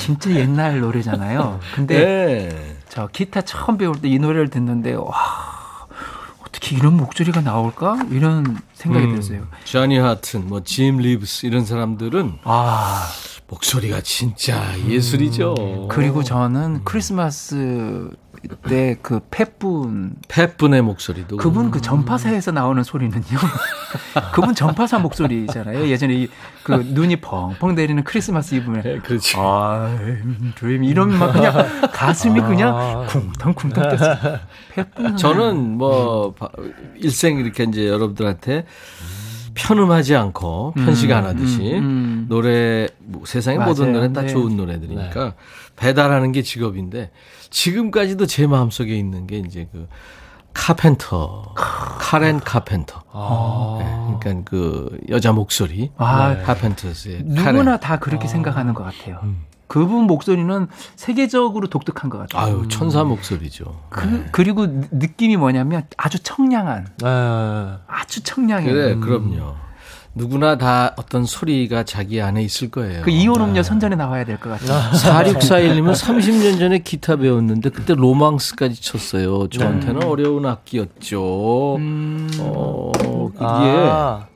진짜 옛날 노래잖아요. 근데 네. 저 기타 처음 배울 때 이 노래를 듣는데 와 어떻게 이런 목소리가 나올까 이런 생각이 음, 들었어요. 쟈니 하튼, 뭐 짐 리브스 이런 사람들은 아 목소리가 진짜 예술이죠. 음, 그리고 저는 크리스마스 때 그 팻분 팻분의 목소리도 그분 그 전파사에서 나오는 소리는요. 그분 전파사 목소리잖아요. 예전에 이, 그 눈이 펑펑 내리는 크리스마스 이브에 네, 그렇지. 아, 드림 이런 막 그냥 가슴이 아, 그냥 쿵탕쿵탕 아, 팻분. 저는 뭐 일생 이렇게 이제 여러분들한테 편음하지 않고 편식 안 하듯이 음, 음, 음. 노래 뭐, 세상의 맞아요. 모든 노래는 다 네. 좋은 노래들이니까 네. 배달하는 게 직업인데 지금까지도 제 마음속에 있는 게 이제 그 카펜터, 카렌 카펜터. 아. 네, 그러니까 그 여자 목소리. 아, 네. 카펜터스의 누구나 카렌. 다 그렇게 아. 생각하는 것 같아요. 음. 그분 목소리는 세계적으로 독특한 것 같아요. 아유, 천사 목소리죠. 그, 네. 그리고 느낌이 뭐냐면 아주 청량한. 아. 아주 청량해요. 그래, 그럼요. 누구나 다 어떤 소리가 자기 안에 있을 거예요. 그 이온 음료 아. 선전에 나와야 될 것 같아요. 사육사일님은 삼십 년 전에 기타 배웠는데 그때 로망스까지 쳤어요. 저한테는 네. 어려운 악기였죠. 음. 어, 그게 아.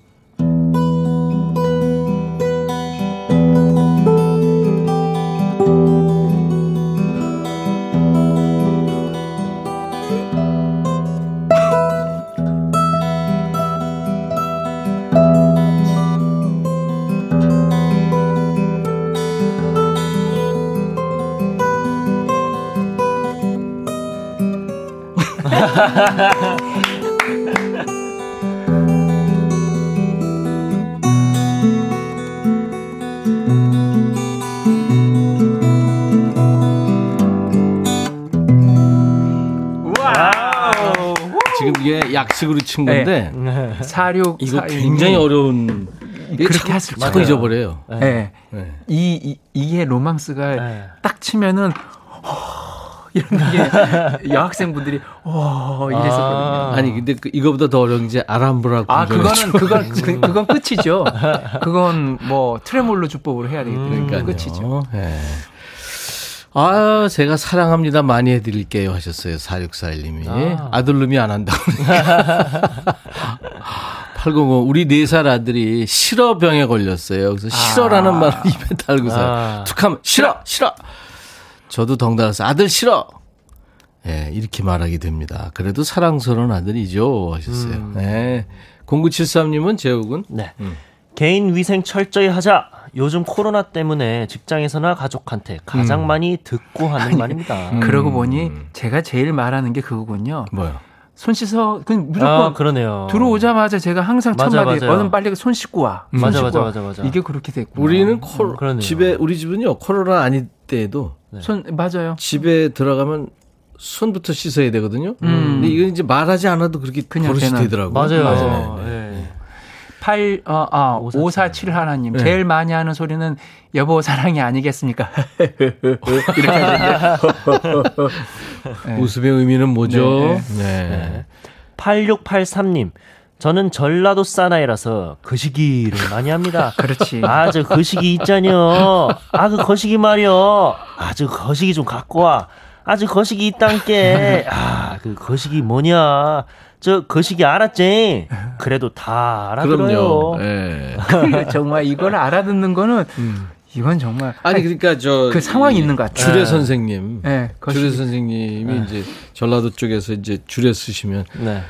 지금 이게 약식으로 친 건데 네. 사륙 이거 사륙, 굉장히 사륙. 어려운 그렇게 하실 자꾸 잊어버려요. 네. 네. 네. 이, 이 이게 로망스가 네. 딱 치면은. 이런 게 여학생분들이 와 이랬었거든요. 아~ 아니 근데 그, 이거보다 더 어려운 게 아람브라. 아 그거는 그건 그, 그건 끝이죠. 그건 뭐 트레몰로 주법으로 해야 되기 때문에 음, 끝이죠. 네. 아 제가 사랑합니다 많이 해드릴게요 하셨어요. 사육사일님이 아. 아들놈이 안 한다고. 팔공공 우리 네 살 아들이 실어병에 걸렸어요. 그래서 싫어라는 아. 말을 입에 달고 살아요. 아. 툭하면 싫어 싫어. 저도 덩달아서 아들 싫어. 예, 이렇게 말하게 됩니다. 그래도 사랑스러운 아들이죠. 하셨어요. 음. 예. 공구칠삼님은 재욱은? 네. 음. 개인 위생 철저히 하자. 요즘 코로나 때문에 직장에서나 가족한테 가장 음. 많이 듣고 하는 아니, 말입니다. 음. 그러고 보니 제가 제일 말하는 게 그거군요. 뭐요? 손 씻어. 그냥 무조건 아, 그러네요. 들어오자마자 제가 항상 첫 마디 너는 빨리 손 씻고 와. 손 맞아, 씻고 맞아, 와. 맞아, 맞아. 이게 그렇게 됐고. 우리는 코, 음, 집에 우리 집은요. 코로나 아닐 때에도 네. 손 맞아요. 집에 들어가면 손부터 씻어야 되거든요. 음. 근데 이건 이제 말하지 않아도 그렇게 버릇이 되더라고요. 맞아요. 맞아요. 네. 네. 네. 팔, 어, 아, 오사칠 하나님. 네. 제일 많이 하는 소리는 여보 사랑이 아니겠습니까? 이렇게 하는데. 네. 웃음의 의미는 뭐죠? 네. 네. 네. 팔육팔삼님. 저는 전라도 사나이라서 거시기를 많이 합니다. 그렇지. 아, 저 거시기 있잖여. 아, 그 거시기 말이여. 아, 저 거시기 좀 갖고 와. 아, 저 거시기 있단께. 아, 그 거시기 뭐냐. 저 거시기 알았지? 그래도 다 알아들어요. 그럼요. 예. 정말 이걸 알아듣는 거는 음. 이건 정말 아니 그러니까 저 그 상황이 있는 것 같아요. 주례 선생님. 예. 네, 주례 선생님이 네. 이제 전라도 쪽에서 이제 주례 쓰시면 네.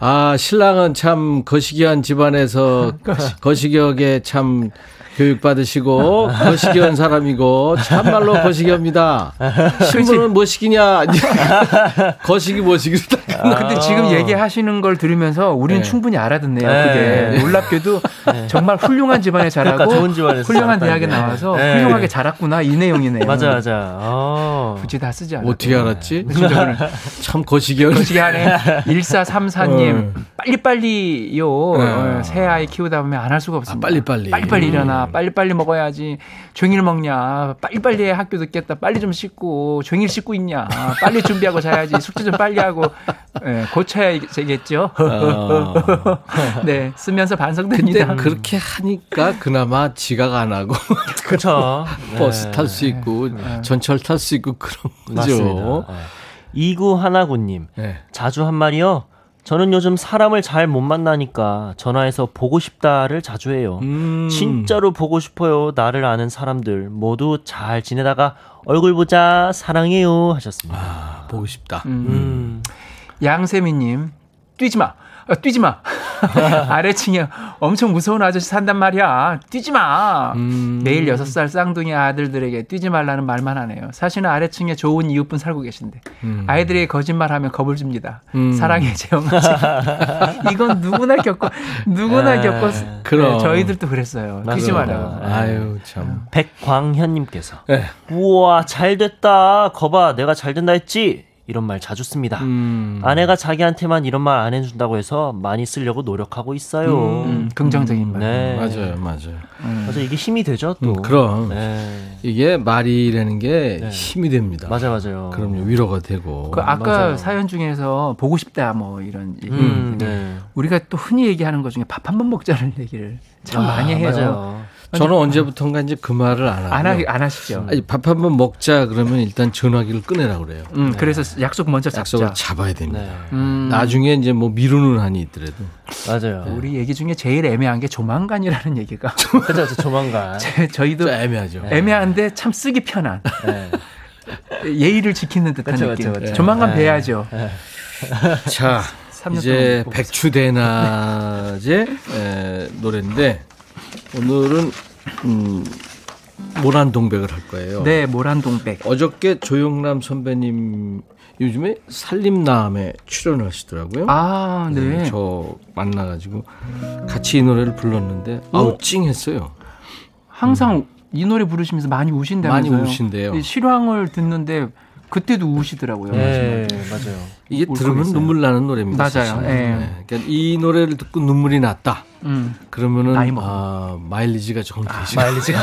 아, 신랑은 참 거시기한 집안에서 거시기하게 참 교육받으시고 거시기한 사람이고 참말로 거시기합니다. 신부는 뭐 시키냐? 거시기 뭐 시키냐? 근데 지금 얘기하시는 걸 들으면서 우리는 네. 충분히 알아듣네요. 네. 그게 놀랍게도 네. 정말 훌륭한 집안에 자라고 그러니까 좋은 집안에서 훌륭한 대학에 네. 나와서 네. 훌륭하게 자랐구나 이 내용이네요. 맞아 맞아. 오. 굳이 다 쓰지 않았고 어떻게 알았지? 참 거시기하네. 거시기하네. 일사삼사님 음. 빨리빨리요. 음. 새 아이 키우다 보면 안 할 수가 없습니다. 아, 빨리빨리. 빨리빨리 음. 일어나. 빨리빨리 먹어야지. 종일 먹냐. 빨리빨리 해. 학교 늦겠다. 빨리 좀 씻고. 종일 씻고 있냐. 빨리 준비하고 자야지. 숙제 좀 빨리 하고. 네, 고쳐야겠죠. 어. 네, 쓰면서 반성됩니다. 근데 그렇게 하니까 그나마 지각 안 하고. 그렇죠. 버스 탈 수 있고 네. 전철 탈 수 있고 그런 거죠. 맞습니다. 이구하나구님. 네. 자주 한 말이요. 저는 요즘 사람을 잘 못 만나니까 전화해서 보고 싶다를 자주 해요. 음. 진짜로 보고 싶어요. 나를 아는 사람들 모두 잘 지내다가 얼굴 보자 사랑해요 하셨습니다. 아, 보고 싶다. 음. 음. 양세미님 뛰지마 아, 뛰지마 아래층에 엄청 무서운 아저씨 산단 말이야. 뛰지마. 음. 매일 여섯 살 쌍둥이 아들들에게 뛰지 말라는 말만 하네요. 사실은 아래층에 좋은 이웃분 살고 계신데 음. 아이들이 거짓말하면 겁을 줍니다. 음. 사랑해 재혼하지. 이건 누구나 겪고 누구나 아, 겪고 네, 저희들도 그랬어요. 맞아. 뛰지 말아요. 아유 참. 백광현님께서 네. 우와 잘됐다. 거봐 내가 잘된다 했지. 이런 말 자주 씁니다. 음. 아내가 자기한테만 이런 말 안 해준다고 해서 많이 쓰려고 노력하고 있어요. 음, 긍정적인 말. 네. 맞아요, 맞아요. 음. 맞아요. 이게 힘이 되죠, 또. 음, 그럼. 네. 이게 말이라는 게 네. 힘이 됩니다. 맞아, 맞아요. 그럼요, 위로가 되고. 그 아까 맞아요. 사연 중에서 보고 싶다 뭐 이런 얘기. 음, 네. 우리가 또 흔히 얘기하는 것 중에 밥 한 번 먹자는 얘기를 참 아, 많이 해요. 맞아요. 저는 언제부턴가 이제 그 말을 안 하고. 안, 안 하시죠. 아니, 밥 한 번 먹자 그러면 일단 전화기를 꺼내라고 그래요. 음, 네. 그래서 약속 먼저 잡자. 약속을 잡아야 됩니다. 네. 음. 나중에 이제 뭐 미루는 한이 있더라도. 맞아요. 네. 우리 얘기 중에 제일 애매한 게 조만간이라는 얘기가. 그렇죠. 조만간. 제, 저희도 애매하죠. 애매한데 참 쓰기 편한. 네. 예의를 지키는 듯한 그쵸, 느낌. 그쵸, 그쵸. 조만간 네. 뵈야죠. 네. 자, 이제 백추대낮의 네. 노래인데 오늘은 음, 모란동백을 할 거예요. 네, 모란동백. 어저께 조영남 선배님 요즘에 살림남에 출연을 하시더라고요. 아, 네. 저 만나가지고 같이 이 노래를 불렀는데 오. 아우 찡했어요. 항상 음. 이 노래 부르시면서 많이 우신다면서요. 많이 우신대요. 실황을 듣는데 그때도 우시더라고요. 네, 맞아요. 이게 들으면 있어요. 눈물 나는 노래입니다. 맞아요. 네. 네. 그러니까 이 노래를 듣고 눈물이 났다. 음. 그러면은 아, 마일리지가 조금 되시죠. 아, 마일리지가.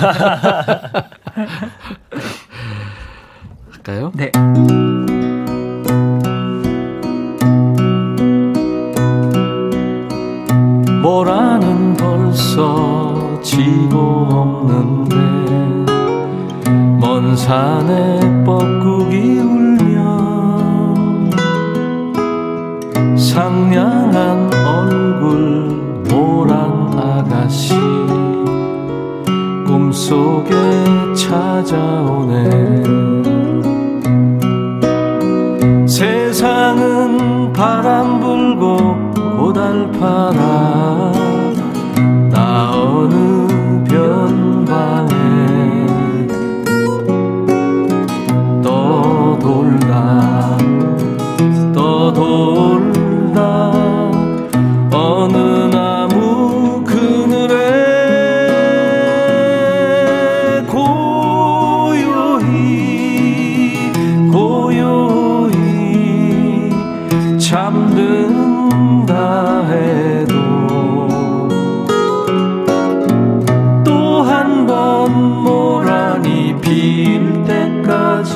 할까요? 네. 모라는 벌써 지고 없는데 먼 산에 뻐꾸기 울며 상냥한 얼굴 모란 아가씨 꿈속에 찾아오네. 세상은 바람 불고 고달파라 나 어느 변방에 떠돌다 떠돌다 어느 나무 그늘에 고요히 고요히 잠든다 해도 또 한 번 모란이 필 때까지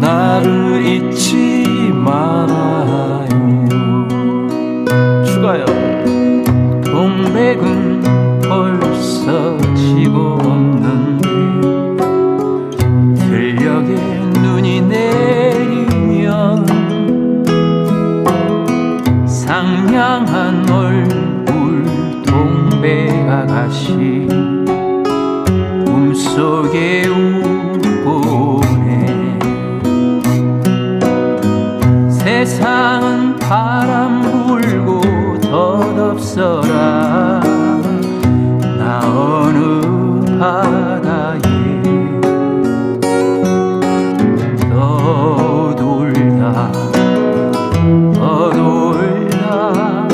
나를 잊지 말아요. 추가요. 동백은 벌써 지고 없는데 들녘에 눈이 내리면 상냥한 얼굴 동백 아가씨 꿈속에 울고 세상은 바람 불고 덧없어라 나 어느 바다에 떠돌다 떠돌다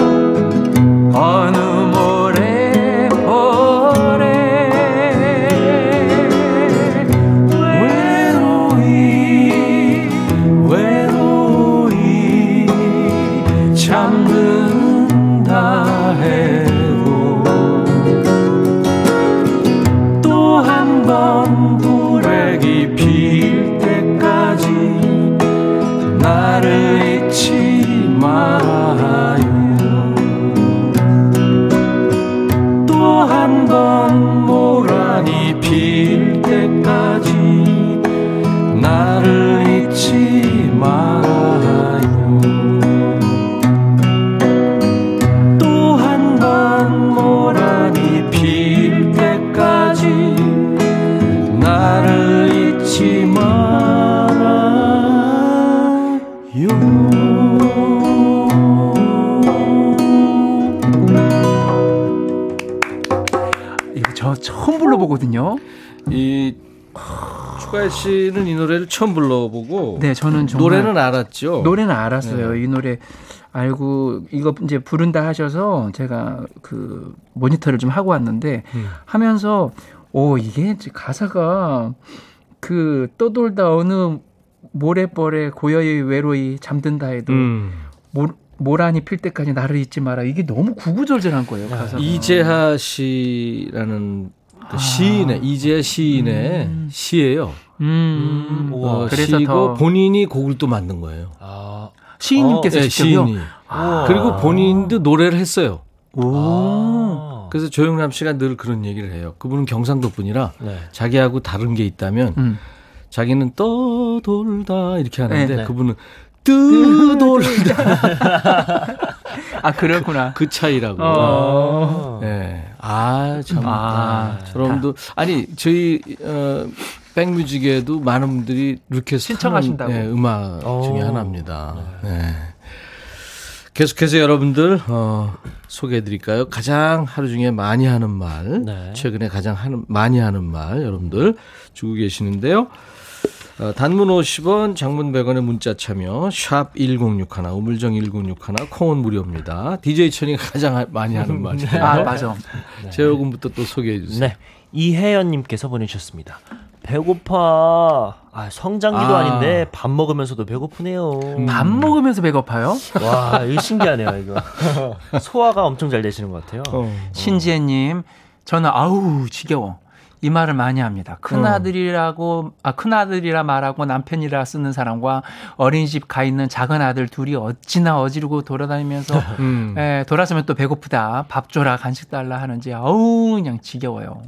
어느 모래벌에 외로이 외로이 잠든다 해도 또 한 번 불행이 필 때까지 나를 잊지 마요. 또 한 번 모란이 필 때까지 나를 잊지 마요. 처음 불러보거든요. 이 추가열 씨는 이 노래를 처음 불러보고, 네, 저는 정말 노래는 알았죠. 노래는 알았어요. 네. 이 노래 알고 이거 이제 부른다 하셔서 제가 그 모니터를 좀 하고 왔는데 음. 하면서 오 이게 가사가 그 떠돌다 어느 모래벌에 고요히 외로이 잠든다 해도. 음. 모, 모란이 필 때까지 나를 잊지 마라. 이게 너무 구구절절한 거예요. 가사가. 이재하 씨라는 그 아. 시인의 이제 시인의 음. 시예요. 음, 음. 어, 그래서 시고 더... 본인이 곡을 또 만든 거예요. 아. 시인님께서 어, 네, 시인이. 아. 그리고 본인도 노래를 했어요. 오. 아. 그래서 조영남 씨가 늘 그런 얘기를 해요. 그분은 경상도 분이라 네. 자기하고 다른 게 있다면 음. 자기는 떠돌다 이렇게 하는데 네, 네. 그분은 뜨돌다. 아 그렇구나. 그, 그 차이라고. 어. 네. 아 참. 아, 여러분도 아니 저희 어, 백뮤직에도 많은 분들이 리퀘스트 신청하신다고. 네, 음악 오. 중에 하나입니다. 네. 계속해서 여러분들 어, 소개해드릴까요? 가장 하루 중에 많이 하는 말, 네. 최근에 가장 하는, 많이 하는 말 여러분들 주고 계시는데요. 단문 오십 원, 장문 백 원의 문자 참여 샵 천육십일, 우물정 천육십일, 콩은 무료입니다. 디제이 천이가 가장 많이 하는 말이에요. 아, 맞아. 네. 제요금부터 또 소개해 주세요. 네. 이혜연 님께서 보내주셨습니다. 배고파. 아, 성장기도 아. 아닌데 밥 먹으면서도 배고프네요. 음. 밥 먹으면서 배고파요? 와, 이거 신기하네요, 이거. 소화가 엄청 잘 되시는 것 같아요. 어. 신지혜 님, 저는 아우, 지겨워. 이 말을 많이 합니다. 큰아들이라고, 아, 큰아들이라 말하고 남편이라 쓰는 사람과 어린이집 가 있는 작은 아들 둘이 어찌나 어지르고 돌아다니면서, 음. 에, 돌아서면 또 배고프다, 밥 줘라, 간식 달라 하는지, 어우, 그냥 지겨워요.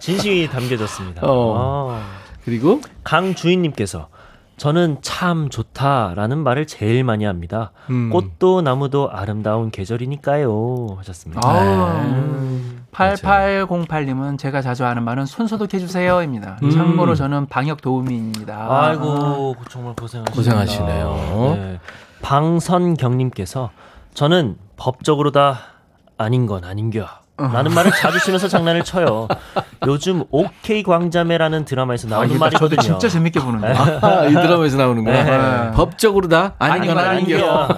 진심이 담겨졌습니다. 어. 그리고 강주인님께서 저는 참 좋다라는 말을 제일 많이 합니다. 음. 꽃도 나무도 아름다운 계절이니까요. 하셨습니다. 아, 네. 음. 팔팔공팔 님은 제가 자주 하는 말은 손 소독해주세요입니다. 음. 참고로 저는 방역 도우미입니다. 아이고, 정말 고생하시네요. 고생하시네요. 네. 방선경님께서 저는 법적으로 다 아닌 건 아닌겨. 라는 말을 자주 쓰면서 장난을 쳐요. 요즘 오케이 광자매라는 드라마에서 나오는 아, 말이거든요. 저도 진짜 재밌게 보는데. 아, 이 드라마에서 나오는 거야. 법적으로 다 아닌 건 아닌겨.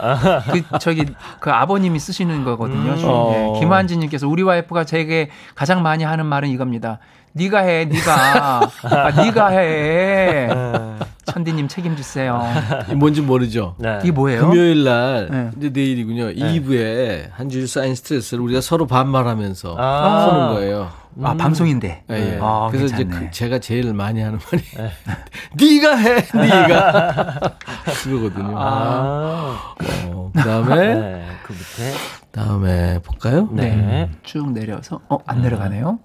그 저기 그 아버님이 쓰시는 거거든요. 음. 어. 네. 김환진님께서 우리 와이프가 제게 가장 많이 하는 말은 이겁니다. 네가 해, 네가. 아, 네가 해. 천디님 책임지세요. 뭔지 모르죠? 네. 이게 뭐예요? 금요일 날, 네. 내일이군요. 네. 이 부에 한 주일 쌓인 스트레스를 우리가 서로 반말하면서 아~ 푸는 거예요. 음. 아, 방송인데. 네, 네. 아, 그래서 괜찮네. 이제 그 제가 제일 많이 하는 말이 네. 네가 해, 네가. 그거거든요. 아. 어, 그 다음에. 네, 그 밑에. 다음에 볼까요? 네. 네. 쭉 내려서. 어, 안 내려가네요.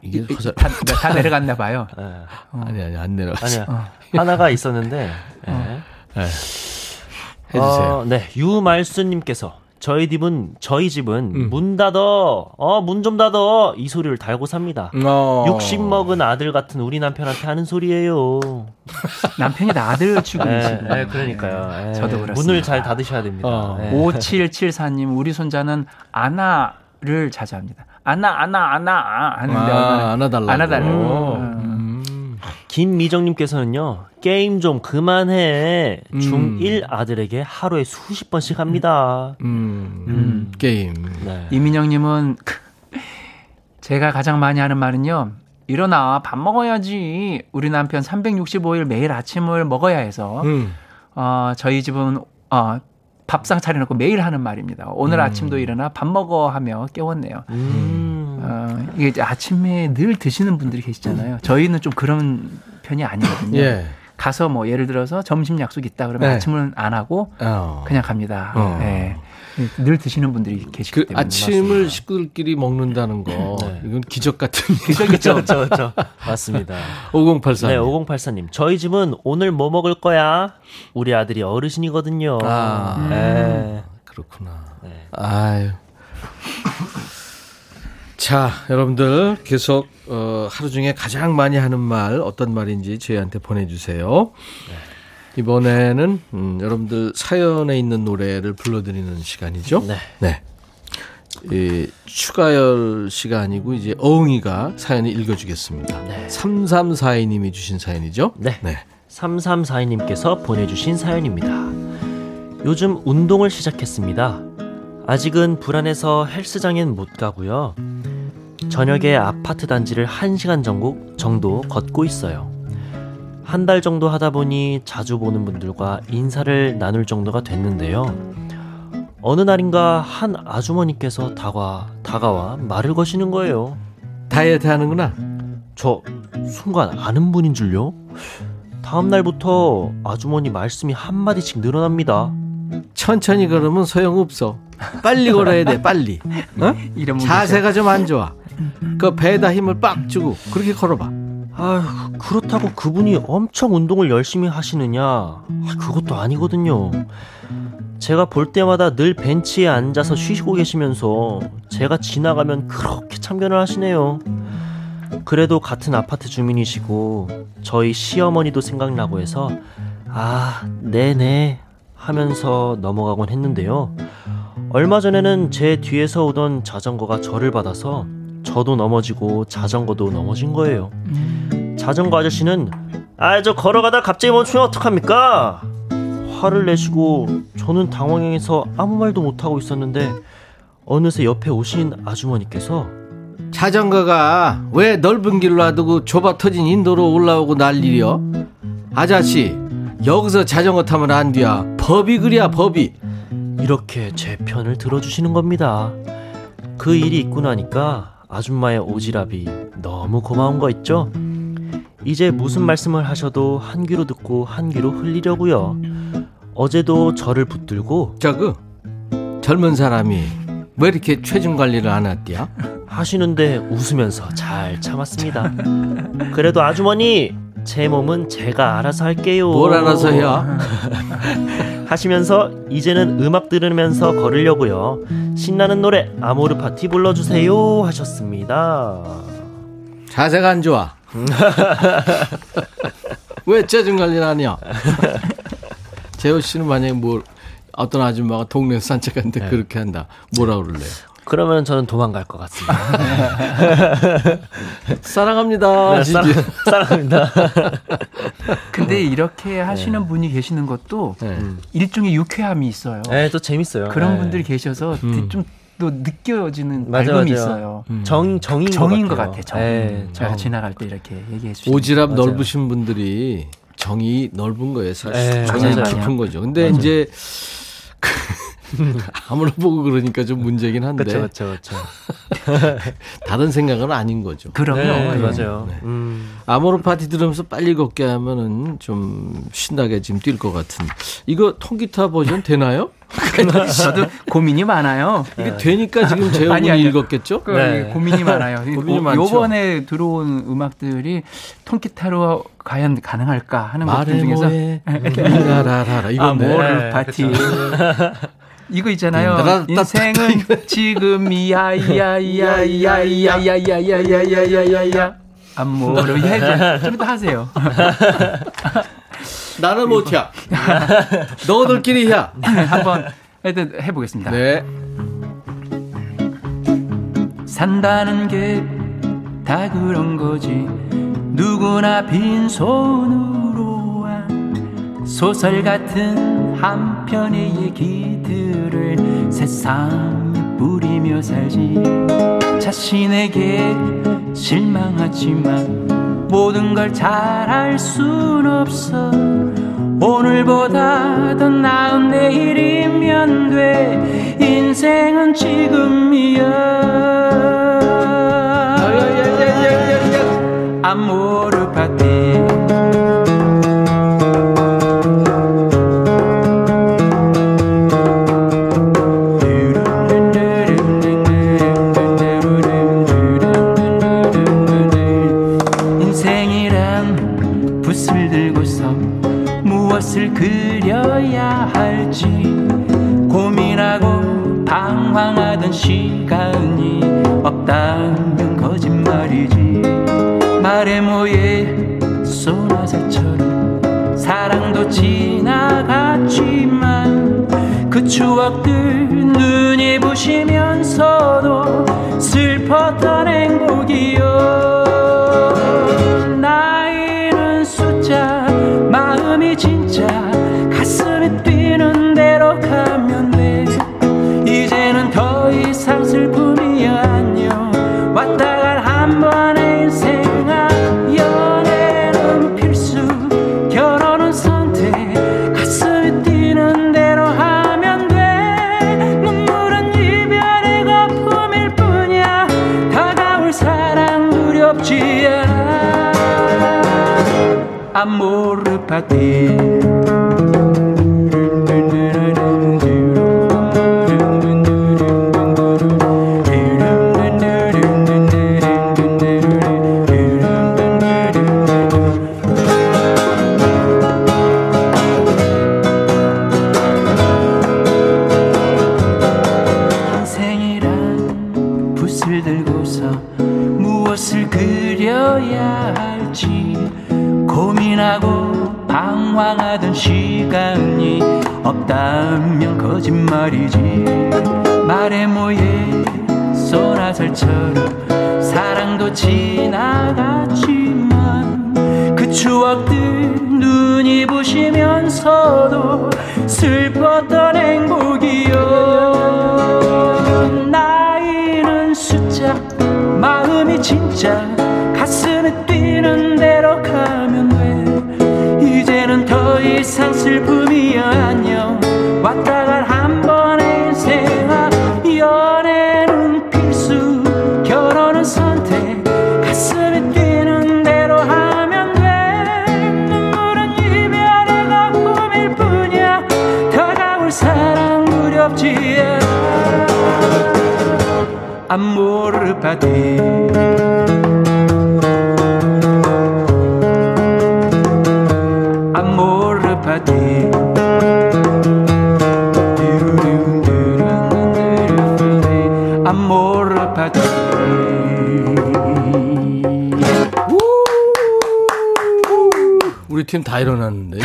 이게 다, 다 내려갔나 봐요. 네. 어. 아니 아니 안 내려갔어. 어. 하나가 있었는데 어. 네. 해주세요. 어, 네 유말수님께서 저희 집은 저희 집은 음. 문 닫어. 어, 문 좀 닫어. 이 소리를 달고 삽니다. 어. 육십 먹은 아들 같은 우리 남편한테 하는 소리예요. 남편이 나 아들 취급이시고. 네, 그러니까요. 네. 저도 그렇습니다. 문을 잘 닫으셔야 됩니다. 어. 네. 오칠칠사 님 우리 손자는 아나를 자주 합니다. 안아 안아 안아 하는데 아, 안아달라고 안아달라고 음. 김미정님께서는요 게임 좀 그만해 음. 중일 아들에게 하루에 수십 번씩 합니다. 음. 음. 음. 게임 네. 이민영님은 제가 가장 많이 하는 말은요 일어나 밥 먹어야지. 우리 남편 삼백육십오 일 매일 아침을 먹어야 해서 음. 어, 저희 집은 어, 밥상 차려놓고 매일 하는 말입니다. 오늘 음. 아침도 일어나 밥 먹어 하며 깨웠네요. 음. 어, 이게 이제 아침에 늘 드시는 분들이 계시잖아요. 저희는 좀 그런 편이 아니거든요. 예. 가서 뭐 예를 들어서 점심 약속 있다 그러면 네. 아침은 안 하고 어. 그냥 갑니다. 어. 네. 늘 드시는 분들이 계시기 그 때문에 아침을 맞습니다. 식구들끼리 먹는다는 거 네. 이건 기적 같은 기적이죠. 그렇죠, 그렇죠. 맞습니다. 오공팔사 네, 오공팔사 님 저희 집은 오늘 뭐 먹을 거야? 우리 아들이 어르신이거든요. 아, 음. 네. 그렇구나. 네. 아유. 자, 여러분들 계속 어, 하루 중에 가장 많이 하는 말 어떤 말인지 저희한테 보내주세요. 네. 이번에는 음, 여러분들 사연에 있는 노래를 불러드리는 시간이죠. 네. 네. 이, 추가열 씨가 아니고 이제 어흥이가 사연을 읽어주겠습니다. 네. 삼삼사이 님이 주신 사연이죠. 네. 네. 삼삼사이 님께서 보내주신 사연입니다. 요즘 운동을 시작했습니다. 아직은 불안해서 헬스장엔 못 가고요. 저녁에 아파트 단지를 한 시간 정도 걷고 있어요. 한 달 정도 하다 보니 자주 보는 분들과 인사를 나눌 정도가 됐는데요. 어느 날인가 한 아주머니께서 다가, 다가와 말을 거시는 거예요. 다이어트 하는구나. 저 순간 아는 분인 줄요. 다음날부터 아주머니 말씀이 한마디씩 늘어납니다. 천천히 걸으면 소용없어. 빨리 걸어야 돼. 빨리. 어? 이런 자세가 좀 안 좋아. 그 배에다 힘을 빡 주고 그렇게 걸어봐. 아휴, 그렇다고 그분이 엄청 운동을 열심히 하시느냐? 아, 그것도 아니거든요. 제가 볼 때마다 늘 벤치에 앉아서 쉬시고 계시면서 제가 지나가면 그렇게 참견을 하시네요. 그래도 같은 아파트 주민이시고 저희 시어머니도 생각나고 해서 아, 네네 하면서 넘어가곤 했는데요. 얼마 전에는 제 뒤에서 오던 자전거가 저를 받아서 저도 넘어지고 자전거도 넘어진 거예요. 자전거 아저씨는 아, 저 걸어가다 갑자기 멈추면 어떡합니까? 화를 내시고 저는 당황해서 아무 말도 못하고 있었는데 어느새 옆에 오신 아주머니께서 자전거가 왜 넓은 길로 하두고 좁아 터진 인도로 올라오고 난리여? 아저씨, 여기서 자전거 타면 안 돼야. 법이 그리야 법이. 이렇게 제 편을 들어주시는 겁니다. 그 일이 있고 나니까 아줌마의 오지랖이 너무 고마운 거 있죠? 이제 무슨 말씀을 하셔도 한 귀로 듣고 한 귀로 흘리려고요. 어제도 저를 붙들고 저그 젊은 사람이 왜 이렇게 체중 관리를 안 했디야? 하시는데 웃으면서 잘 참았습니다. 그래도 아주머니, 제 몸은 제가 알아서 할게요. 뭘 알아서 해요? 하시면서 이제는 음악 들으면서 걸으려고요. 신나는 노래 아모르 파티 불러주세요 하셨습니다. 자세가 안 좋아. 왜 체중 관리를 하냐? 재호 씨는 만약에 뭘 어떤 아줌마가 동네 산책하는데 네. 그렇게 한다. 뭐라 그럴래요? 그러면 저는 도망갈 것 같습니다. 사랑합니다. 네, 사랑, 사랑합니다. 근데 이렇게 하시는 네. 분이 계시는 것도 네. 일종의 유쾌함이 있어요. 네, 또 재밌어요. 그런 네. 분들이 계셔서 음. 좀 또 느껴지는 발음이 있어요. 음. 정, 정인, 정인 것 같아요. 것 같아요. 정. 네, 정. 지나갈 때 이렇게 얘기해 주시죠. 오지랖 넓으신 분들이 정이 넓은 거예요. 사실 정이 깊은 거죠. 근데 맞아요. 이제 아무나 보고 그러니까 좀 문제긴 한데. 그렇죠, 그렇죠, 그렇죠. 다른 생각은 아닌 거죠. 그럼요, 네, 네. 맞아요. 네. 음. 아모르 파티 들으면서 빨리 걷게 하면은 좀 신나게 지금 뛸 것 같은. 이거 통기타 버전 되나요? 저도 고민이 많아요. 이게 되니까 지금 제형이 읽었겠죠? 그, 네. 고민이 많아요. 고민이 많죠. 요번에 들어온 음악들이 통기타로 과연 가능할까 하는 것들 중에서 말해 뭐해 라라라라 이거 아모르 파티. 이거 있잖아요. 인생은 지금이야, 이야, 이야, 이야, 이야, 이야, 이야, 이야, 이야, 이야, 이야, 이야, 이야. 안무를 해줘. 좀 더 하세요. 나는 못이야. 너희들끼리 야. 한번 일단 해보겠습니다. 네. 산다는 게 다 그런 거지. 누구나 빈손으로 한 소설 같은 한 편의 얘기. 세상에 뿌리며 살지. 자신에게 실망하지만 모든 걸 잘할 순 없어. 오늘보다 더 나은 내일이면 돼. 인생은 지금이야. 아모르 파티. 그려야 할지 고민하고 방황하던 시간이 없다는 거짓말이지. 말에 모예 쏘나새처럼 사랑도 지나갔지만 그 추억들 눈이 부시면서도 슬펐던 행복이여. 나이는 숫자 마음이 진짜 가슴이 뛰는 대로 가면 돼. 이제는 더 이상 슬픔이야 안녕. 왔다 갈 한 번의 인생아. 연애는 필수, 결혼은 선택. 가슴이 뛰는 대로 하면 돼. 눈물은 이별의 거품. amore per te. 방황하던 시간이 없다면 거짓말이지. 말에 모예 소나살처럼 사랑도 지나갔지만 그 추억들 눈이 부시면서도 슬펐던 행복이여. 나이는 숫자 마음이 진짜 가슴에 뛰는 대로 가면 돼. 이제는 더 이상 슬픔이여 안녕 왔다 갈 한 번의 생활. 연애는 필수 결혼은 선택 가슴이 뛰는 대로 하면 돼. 눈물은 이별해가 꿈일 뿐이야. 다가올 사랑 무렵지. Amor para ti. 우리 팀 다 일어났는데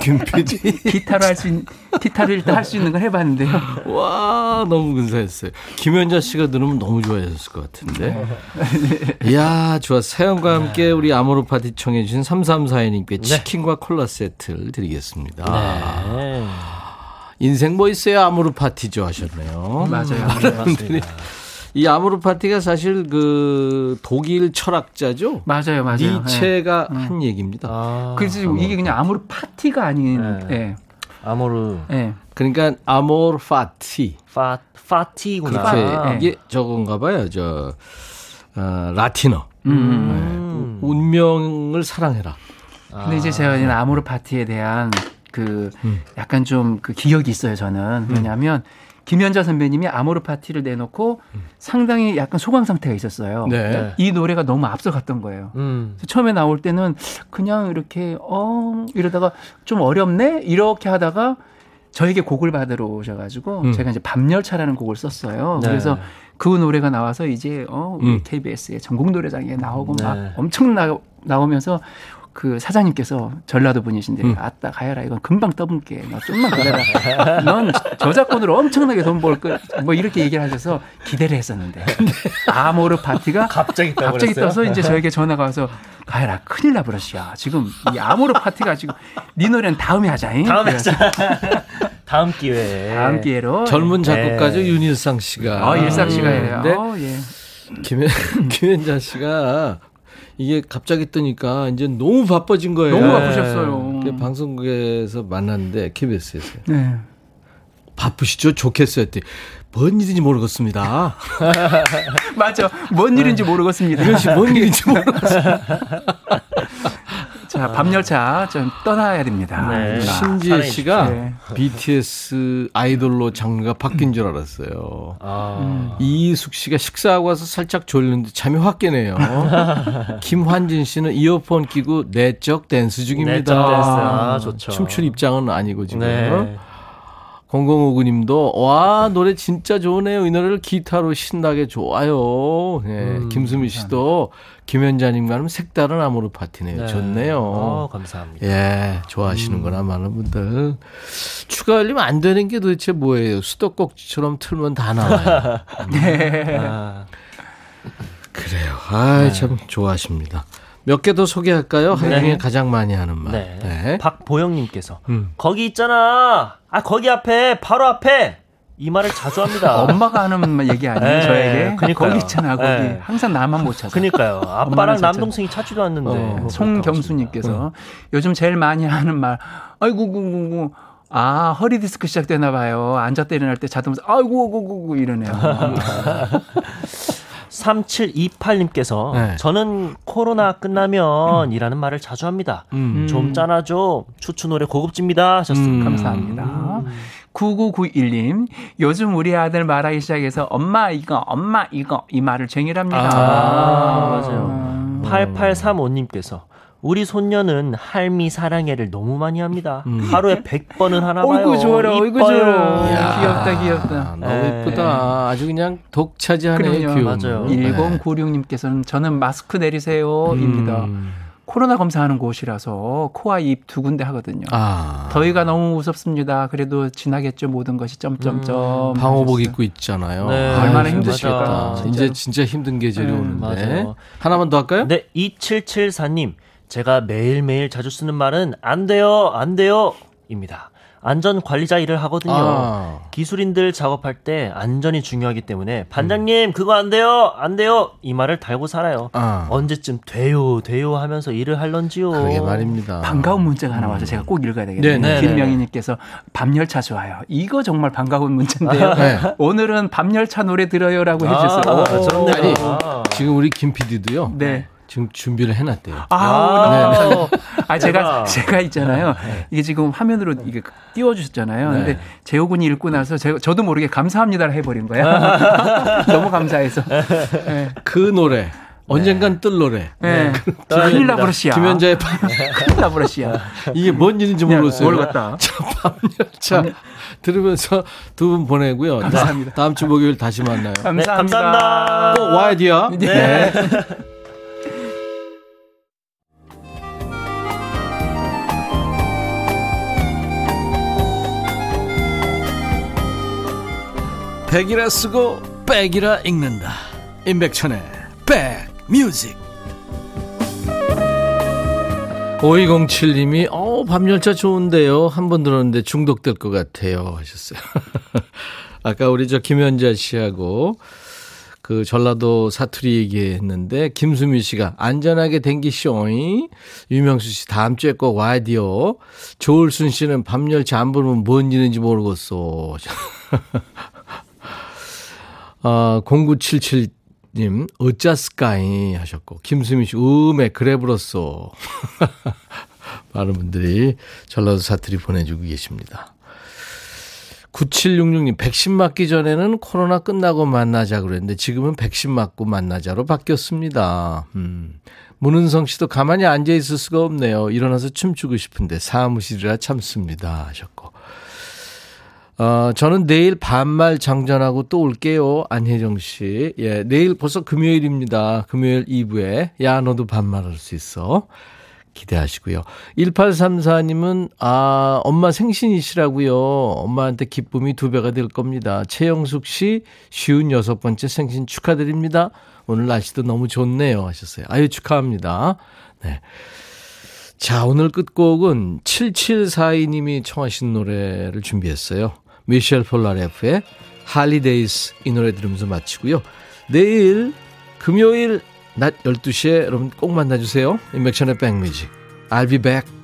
김피디 기타로 할 수 있는 기타로 일단 할 수 있는 걸 해봤는데요. 와 너무 근사했어요. 김연자 씨가 들으면 너무 좋아하셨을 것 같은데. 이야 좋아. 사연과 함께 우리 아모르 파티 청해 주신 삼삼사이님께 치킨과 콜라 세트를 드리겠습니다. 네. 인생 뭐 있어요 아모르 파티죠 하셨네요. 음, 맞아요. 맞습니다. 이 아모르 파티가 사실 그 독일 철학자죠. 맞아요, 맞아요. 니체가 네. 한 얘기입니다. 아, 그래서 아모르. 이게 그냥 아모르 파티가 아닌. 네. 네. 아모르. 네. 그러니까 아모르 파티. 파 파티구나. 네. 이게 저건가봐요. 저 어, 라틴어. 음. 네. 운명을 사랑해라. 근데 아. 이제 제가 이제 아모르 파티에 대한 그 음. 약간 좀 그 기억이 있어요. 저는 왜냐하면. 음. 김연자 선배님이 아모르 파티를 내놓고 음. 상당히 약간 소강 상태가 있었어요. 네. 이 노래가 너무 앞서갔던 거예요. 음. 그래서 처음에 나올 때는 그냥 이렇게 어 이러다가 좀 어렵네 이렇게 하다가 저에게 곡을 받으러 오셔가지고 음. 제가 이제 밤열차라는 곡을 썼어요. 네. 그래서 그 노래가 나와서 이제 어 우리 케이비에스의 전국 노래장에 나오고 네. 막 엄청 나, 나오면서. 그 사장님께서 전라도 분이신데 음. 아따 가야라 이건 금방 떠분게 너 좀만 가라 넌 저작권으로 엄청나게 돈 벌 거 뭐 이렇게 얘기를 하셔서 기대를 했었는데 아모르 파티가 갑자기, 갑자기 떠서 이제 저에게 전화가 와서 가야라 큰일 나 버렸어. 지금 이 아모르 파티가 지금 네 노래는 다음에 하자잉. 다음에 하자. 다음 기회에. 다음 기회로. 젊은 작곡가죠. 네. 윤일상 씨가. 아 일상 씨가 해요. 네. 어, 예. 김 김현자 씨가 이게 갑자기 뜨니까 이제 너무 바빠진 거예요. 너무 바쁘셨어요. 네. 방송국에서 만났는데 케이비에스에서요. 네. 바쁘시죠? 좋겠어요. 했더니 뭔 일인지 모르겠습니다. 맞아. 뭔 일인지 모르겠습니다. 이것이 뭔 일인지 모르겠습니다. 자, 밤열차 좀 떠나야 됩니다. 네. 신지혜 씨가 네. 비티에스 아이돌로 장르가 바뀐 줄 알았어요. 아. 음. 이숙 씨가 식사하고 와서 살짝 졸렸는데 잠이 확 깨네요. 김환진 씨는 이어폰 끼고 내적 댄스 중입니다. 내적 댄스. 아, 좋죠. 춤출 입장은 아니고 지금. 네. 공공오구님도 와 노래 진짜 좋으네요. 이 노래를 기타로 신나게 좋아요. 네, 음, 김수미 씨도 김현자님과 하면 색다른 아모르 파티네요. 네. 좋네요. 어, 감사합니다. 예, 좋아하시는구나. 음. 많은 분들. 추가 열리면 안 되는 게 도대체 뭐예요? 수도꼭지처럼 틀면 다 나와요. 네. 아. 그래요. 아, 네. 참 좋아하십니다. 몇 개 더 소개할까요? 네. 한국에 가장 많이 하는 말. 네. 네. 박보영님께서 음. 거기 있잖아. 아 거기 앞에 바로 앞에 이 말을 자주 합니다. 엄마가 하는 얘기 아니에요? 네. 저에게. 그러니까요. 거기 있잖아. 거기 네. 항상 나만 못 찾아. 그러니까요. 아빠랑 남동생이 찾지도 않는데. 어, 뭐 송경수님께서 음. 요즘 제일 많이 하는 말. 아이고 구구구. 아 허리디스크 시작되나 봐요. 앉았다 일어날 때 자동으로 아이고 구구구 이러네요. 삼칠이팔님께서 네. 저는 코로나 끝나면 음. 이라는 말을 자주 합니다. 음. 좀 짠하죠. 추추 노래 고급집니다 하셨습니다. 음. 감사합니다. 음. 구구구일님 요즘 우리 아들 말하기 시작해서 엄마 이거 엄마 이거 이 말을 쟁이랍니다. 아, 맞아요. 팔팔삼오님께서 우리 손녀는 할미 사랑해를 너무 많이 합니다. 음. 하루에 백 번은 하나 봐요. 어이구 좋아라, 어이구 좋아라. 귀엽다, 귀엽다. 너무 예쁘다. 아주 그냥 독차지하네요. 맞아요. 일공구육님께서는 저는 마스크 내리세요입니다. 음. 코로나 검사하는 곳이라서 코와 입 두 군데 하거든요. 아. 더위가 너무 무섭습니다. 그래도 지나겠죠. 모든 것이 점점점. 음. 방호복 입고 있잖아요. 네. 얼마나 아유, 힘드실까. 진짜. 이제 진짜 힘든 계절이 음, 오는데. 맞아. 하나만 더 할까요? 네. 이칠칠사님. 제가 매일매일 자주 쓰는 말은 안 돼요, 안 돼요 입니다. 안전관리자 일을 하거든요. 아. 기술인들 작업할 때 안전이 중요하기 때문에 반장님 음. 그거 안 돼요, 안 돼요 이 말을 달고 살아요. 아. 언제쯤 돼요, 돼요 하면서 일을 할런지요. 그게 말입니다. 반가운 문자가 하나 와서 제가 꼭 읽어야 되겠네요. 김명희님께서 밤열차 좋아요. 이거 정말 반가운 문자인데요. 아. 네. 오늘은 밤열차 노래 들어요 라고 해주셨어요. 아. 아니 아. 지금 우리 김피디도요. 네. 지금 준비를 해놨대요. 아, 네, 네. 아 제가 제가 있잖아요. 이게 지금 화면으로 이게 띄워주셨잖아요. 네. 근데 재호군이 읽고 나서 제가 저도 모르게 감사합니다를 해버린 거예요. 너무 감사해서. 네. 그 노래. 언젠간 네. 뜰 노래. 네. 클라브러시아. 김연자의 밤. 클라브러시아. 이게 뭔 일인지 모르겠어요. 모르겠다. 밤열차 들으면서 두 분 보내고요. 감사합니다. 다음 주 목요일 다시 만나요. 네, 감사합니다. 꼭 와야 돼요. 네. 백이라 쓰고 백이라 읽는다. 임백천의 백뮤직. 오이공칠님이 어, 밤열차 좋은데요. 한 번 들었는데 중독될 것 같아요 하셨어요. 아까 우리 저 김연자 씨하고 그 전라도 사투리 얘기했는데 김수미 씨가 안전하게 댕기쇼잉. 유명수 씨 다음 주에 꼭 와야 돼요. 조울순 씨는 밤열차 안 부르면 뭔 일인지 모르겠어. 아, 공구칠칠님 어짜스까이 하셨고 김수민씨 음에 그래 불었어. 많은 분들이 전라도 사투리 보내주고 계십니다. 구칠육육님 백신 맞기 전에는 코로나 끝나고 만나자 그랬는데 지금은 백신 맞고 만나자로 바뀌었습니다. 음. 문은성 씨도 가만히 앉아있을 수가 없네요. 일어나서 춤추고 싶은데 사무실이라 참습니다 하셨고 어, 저는 내일 반말 장전하고 또 올게요. 안혜정 씨. 예, 내일 벌써 금요일입니다. 금요일 이 부에 야 너도 반말할 수 있어. 기대하시고요. 일팔삼사님은 아 엄마 생신이시라고요. 엄마한테 기쁨이 두 배가 될 겁니다. 최영숙 씨 쉬운 여섯 번째 생신 축하드립니다. 오늘 날씨도 너무 좋네요 하셨어요. 아유 축하합니다. 네. 자 오늘 끝곡은 칠칠사이님이 청하신 노래를 준비했어요. 미셸로 라레의 Holidays 이 노래 들으면서 마치고요. 내일 금요일 낮 열두 시에 여러분 꼭 만나주세요. 인백션의 백뮤직. I'll be back.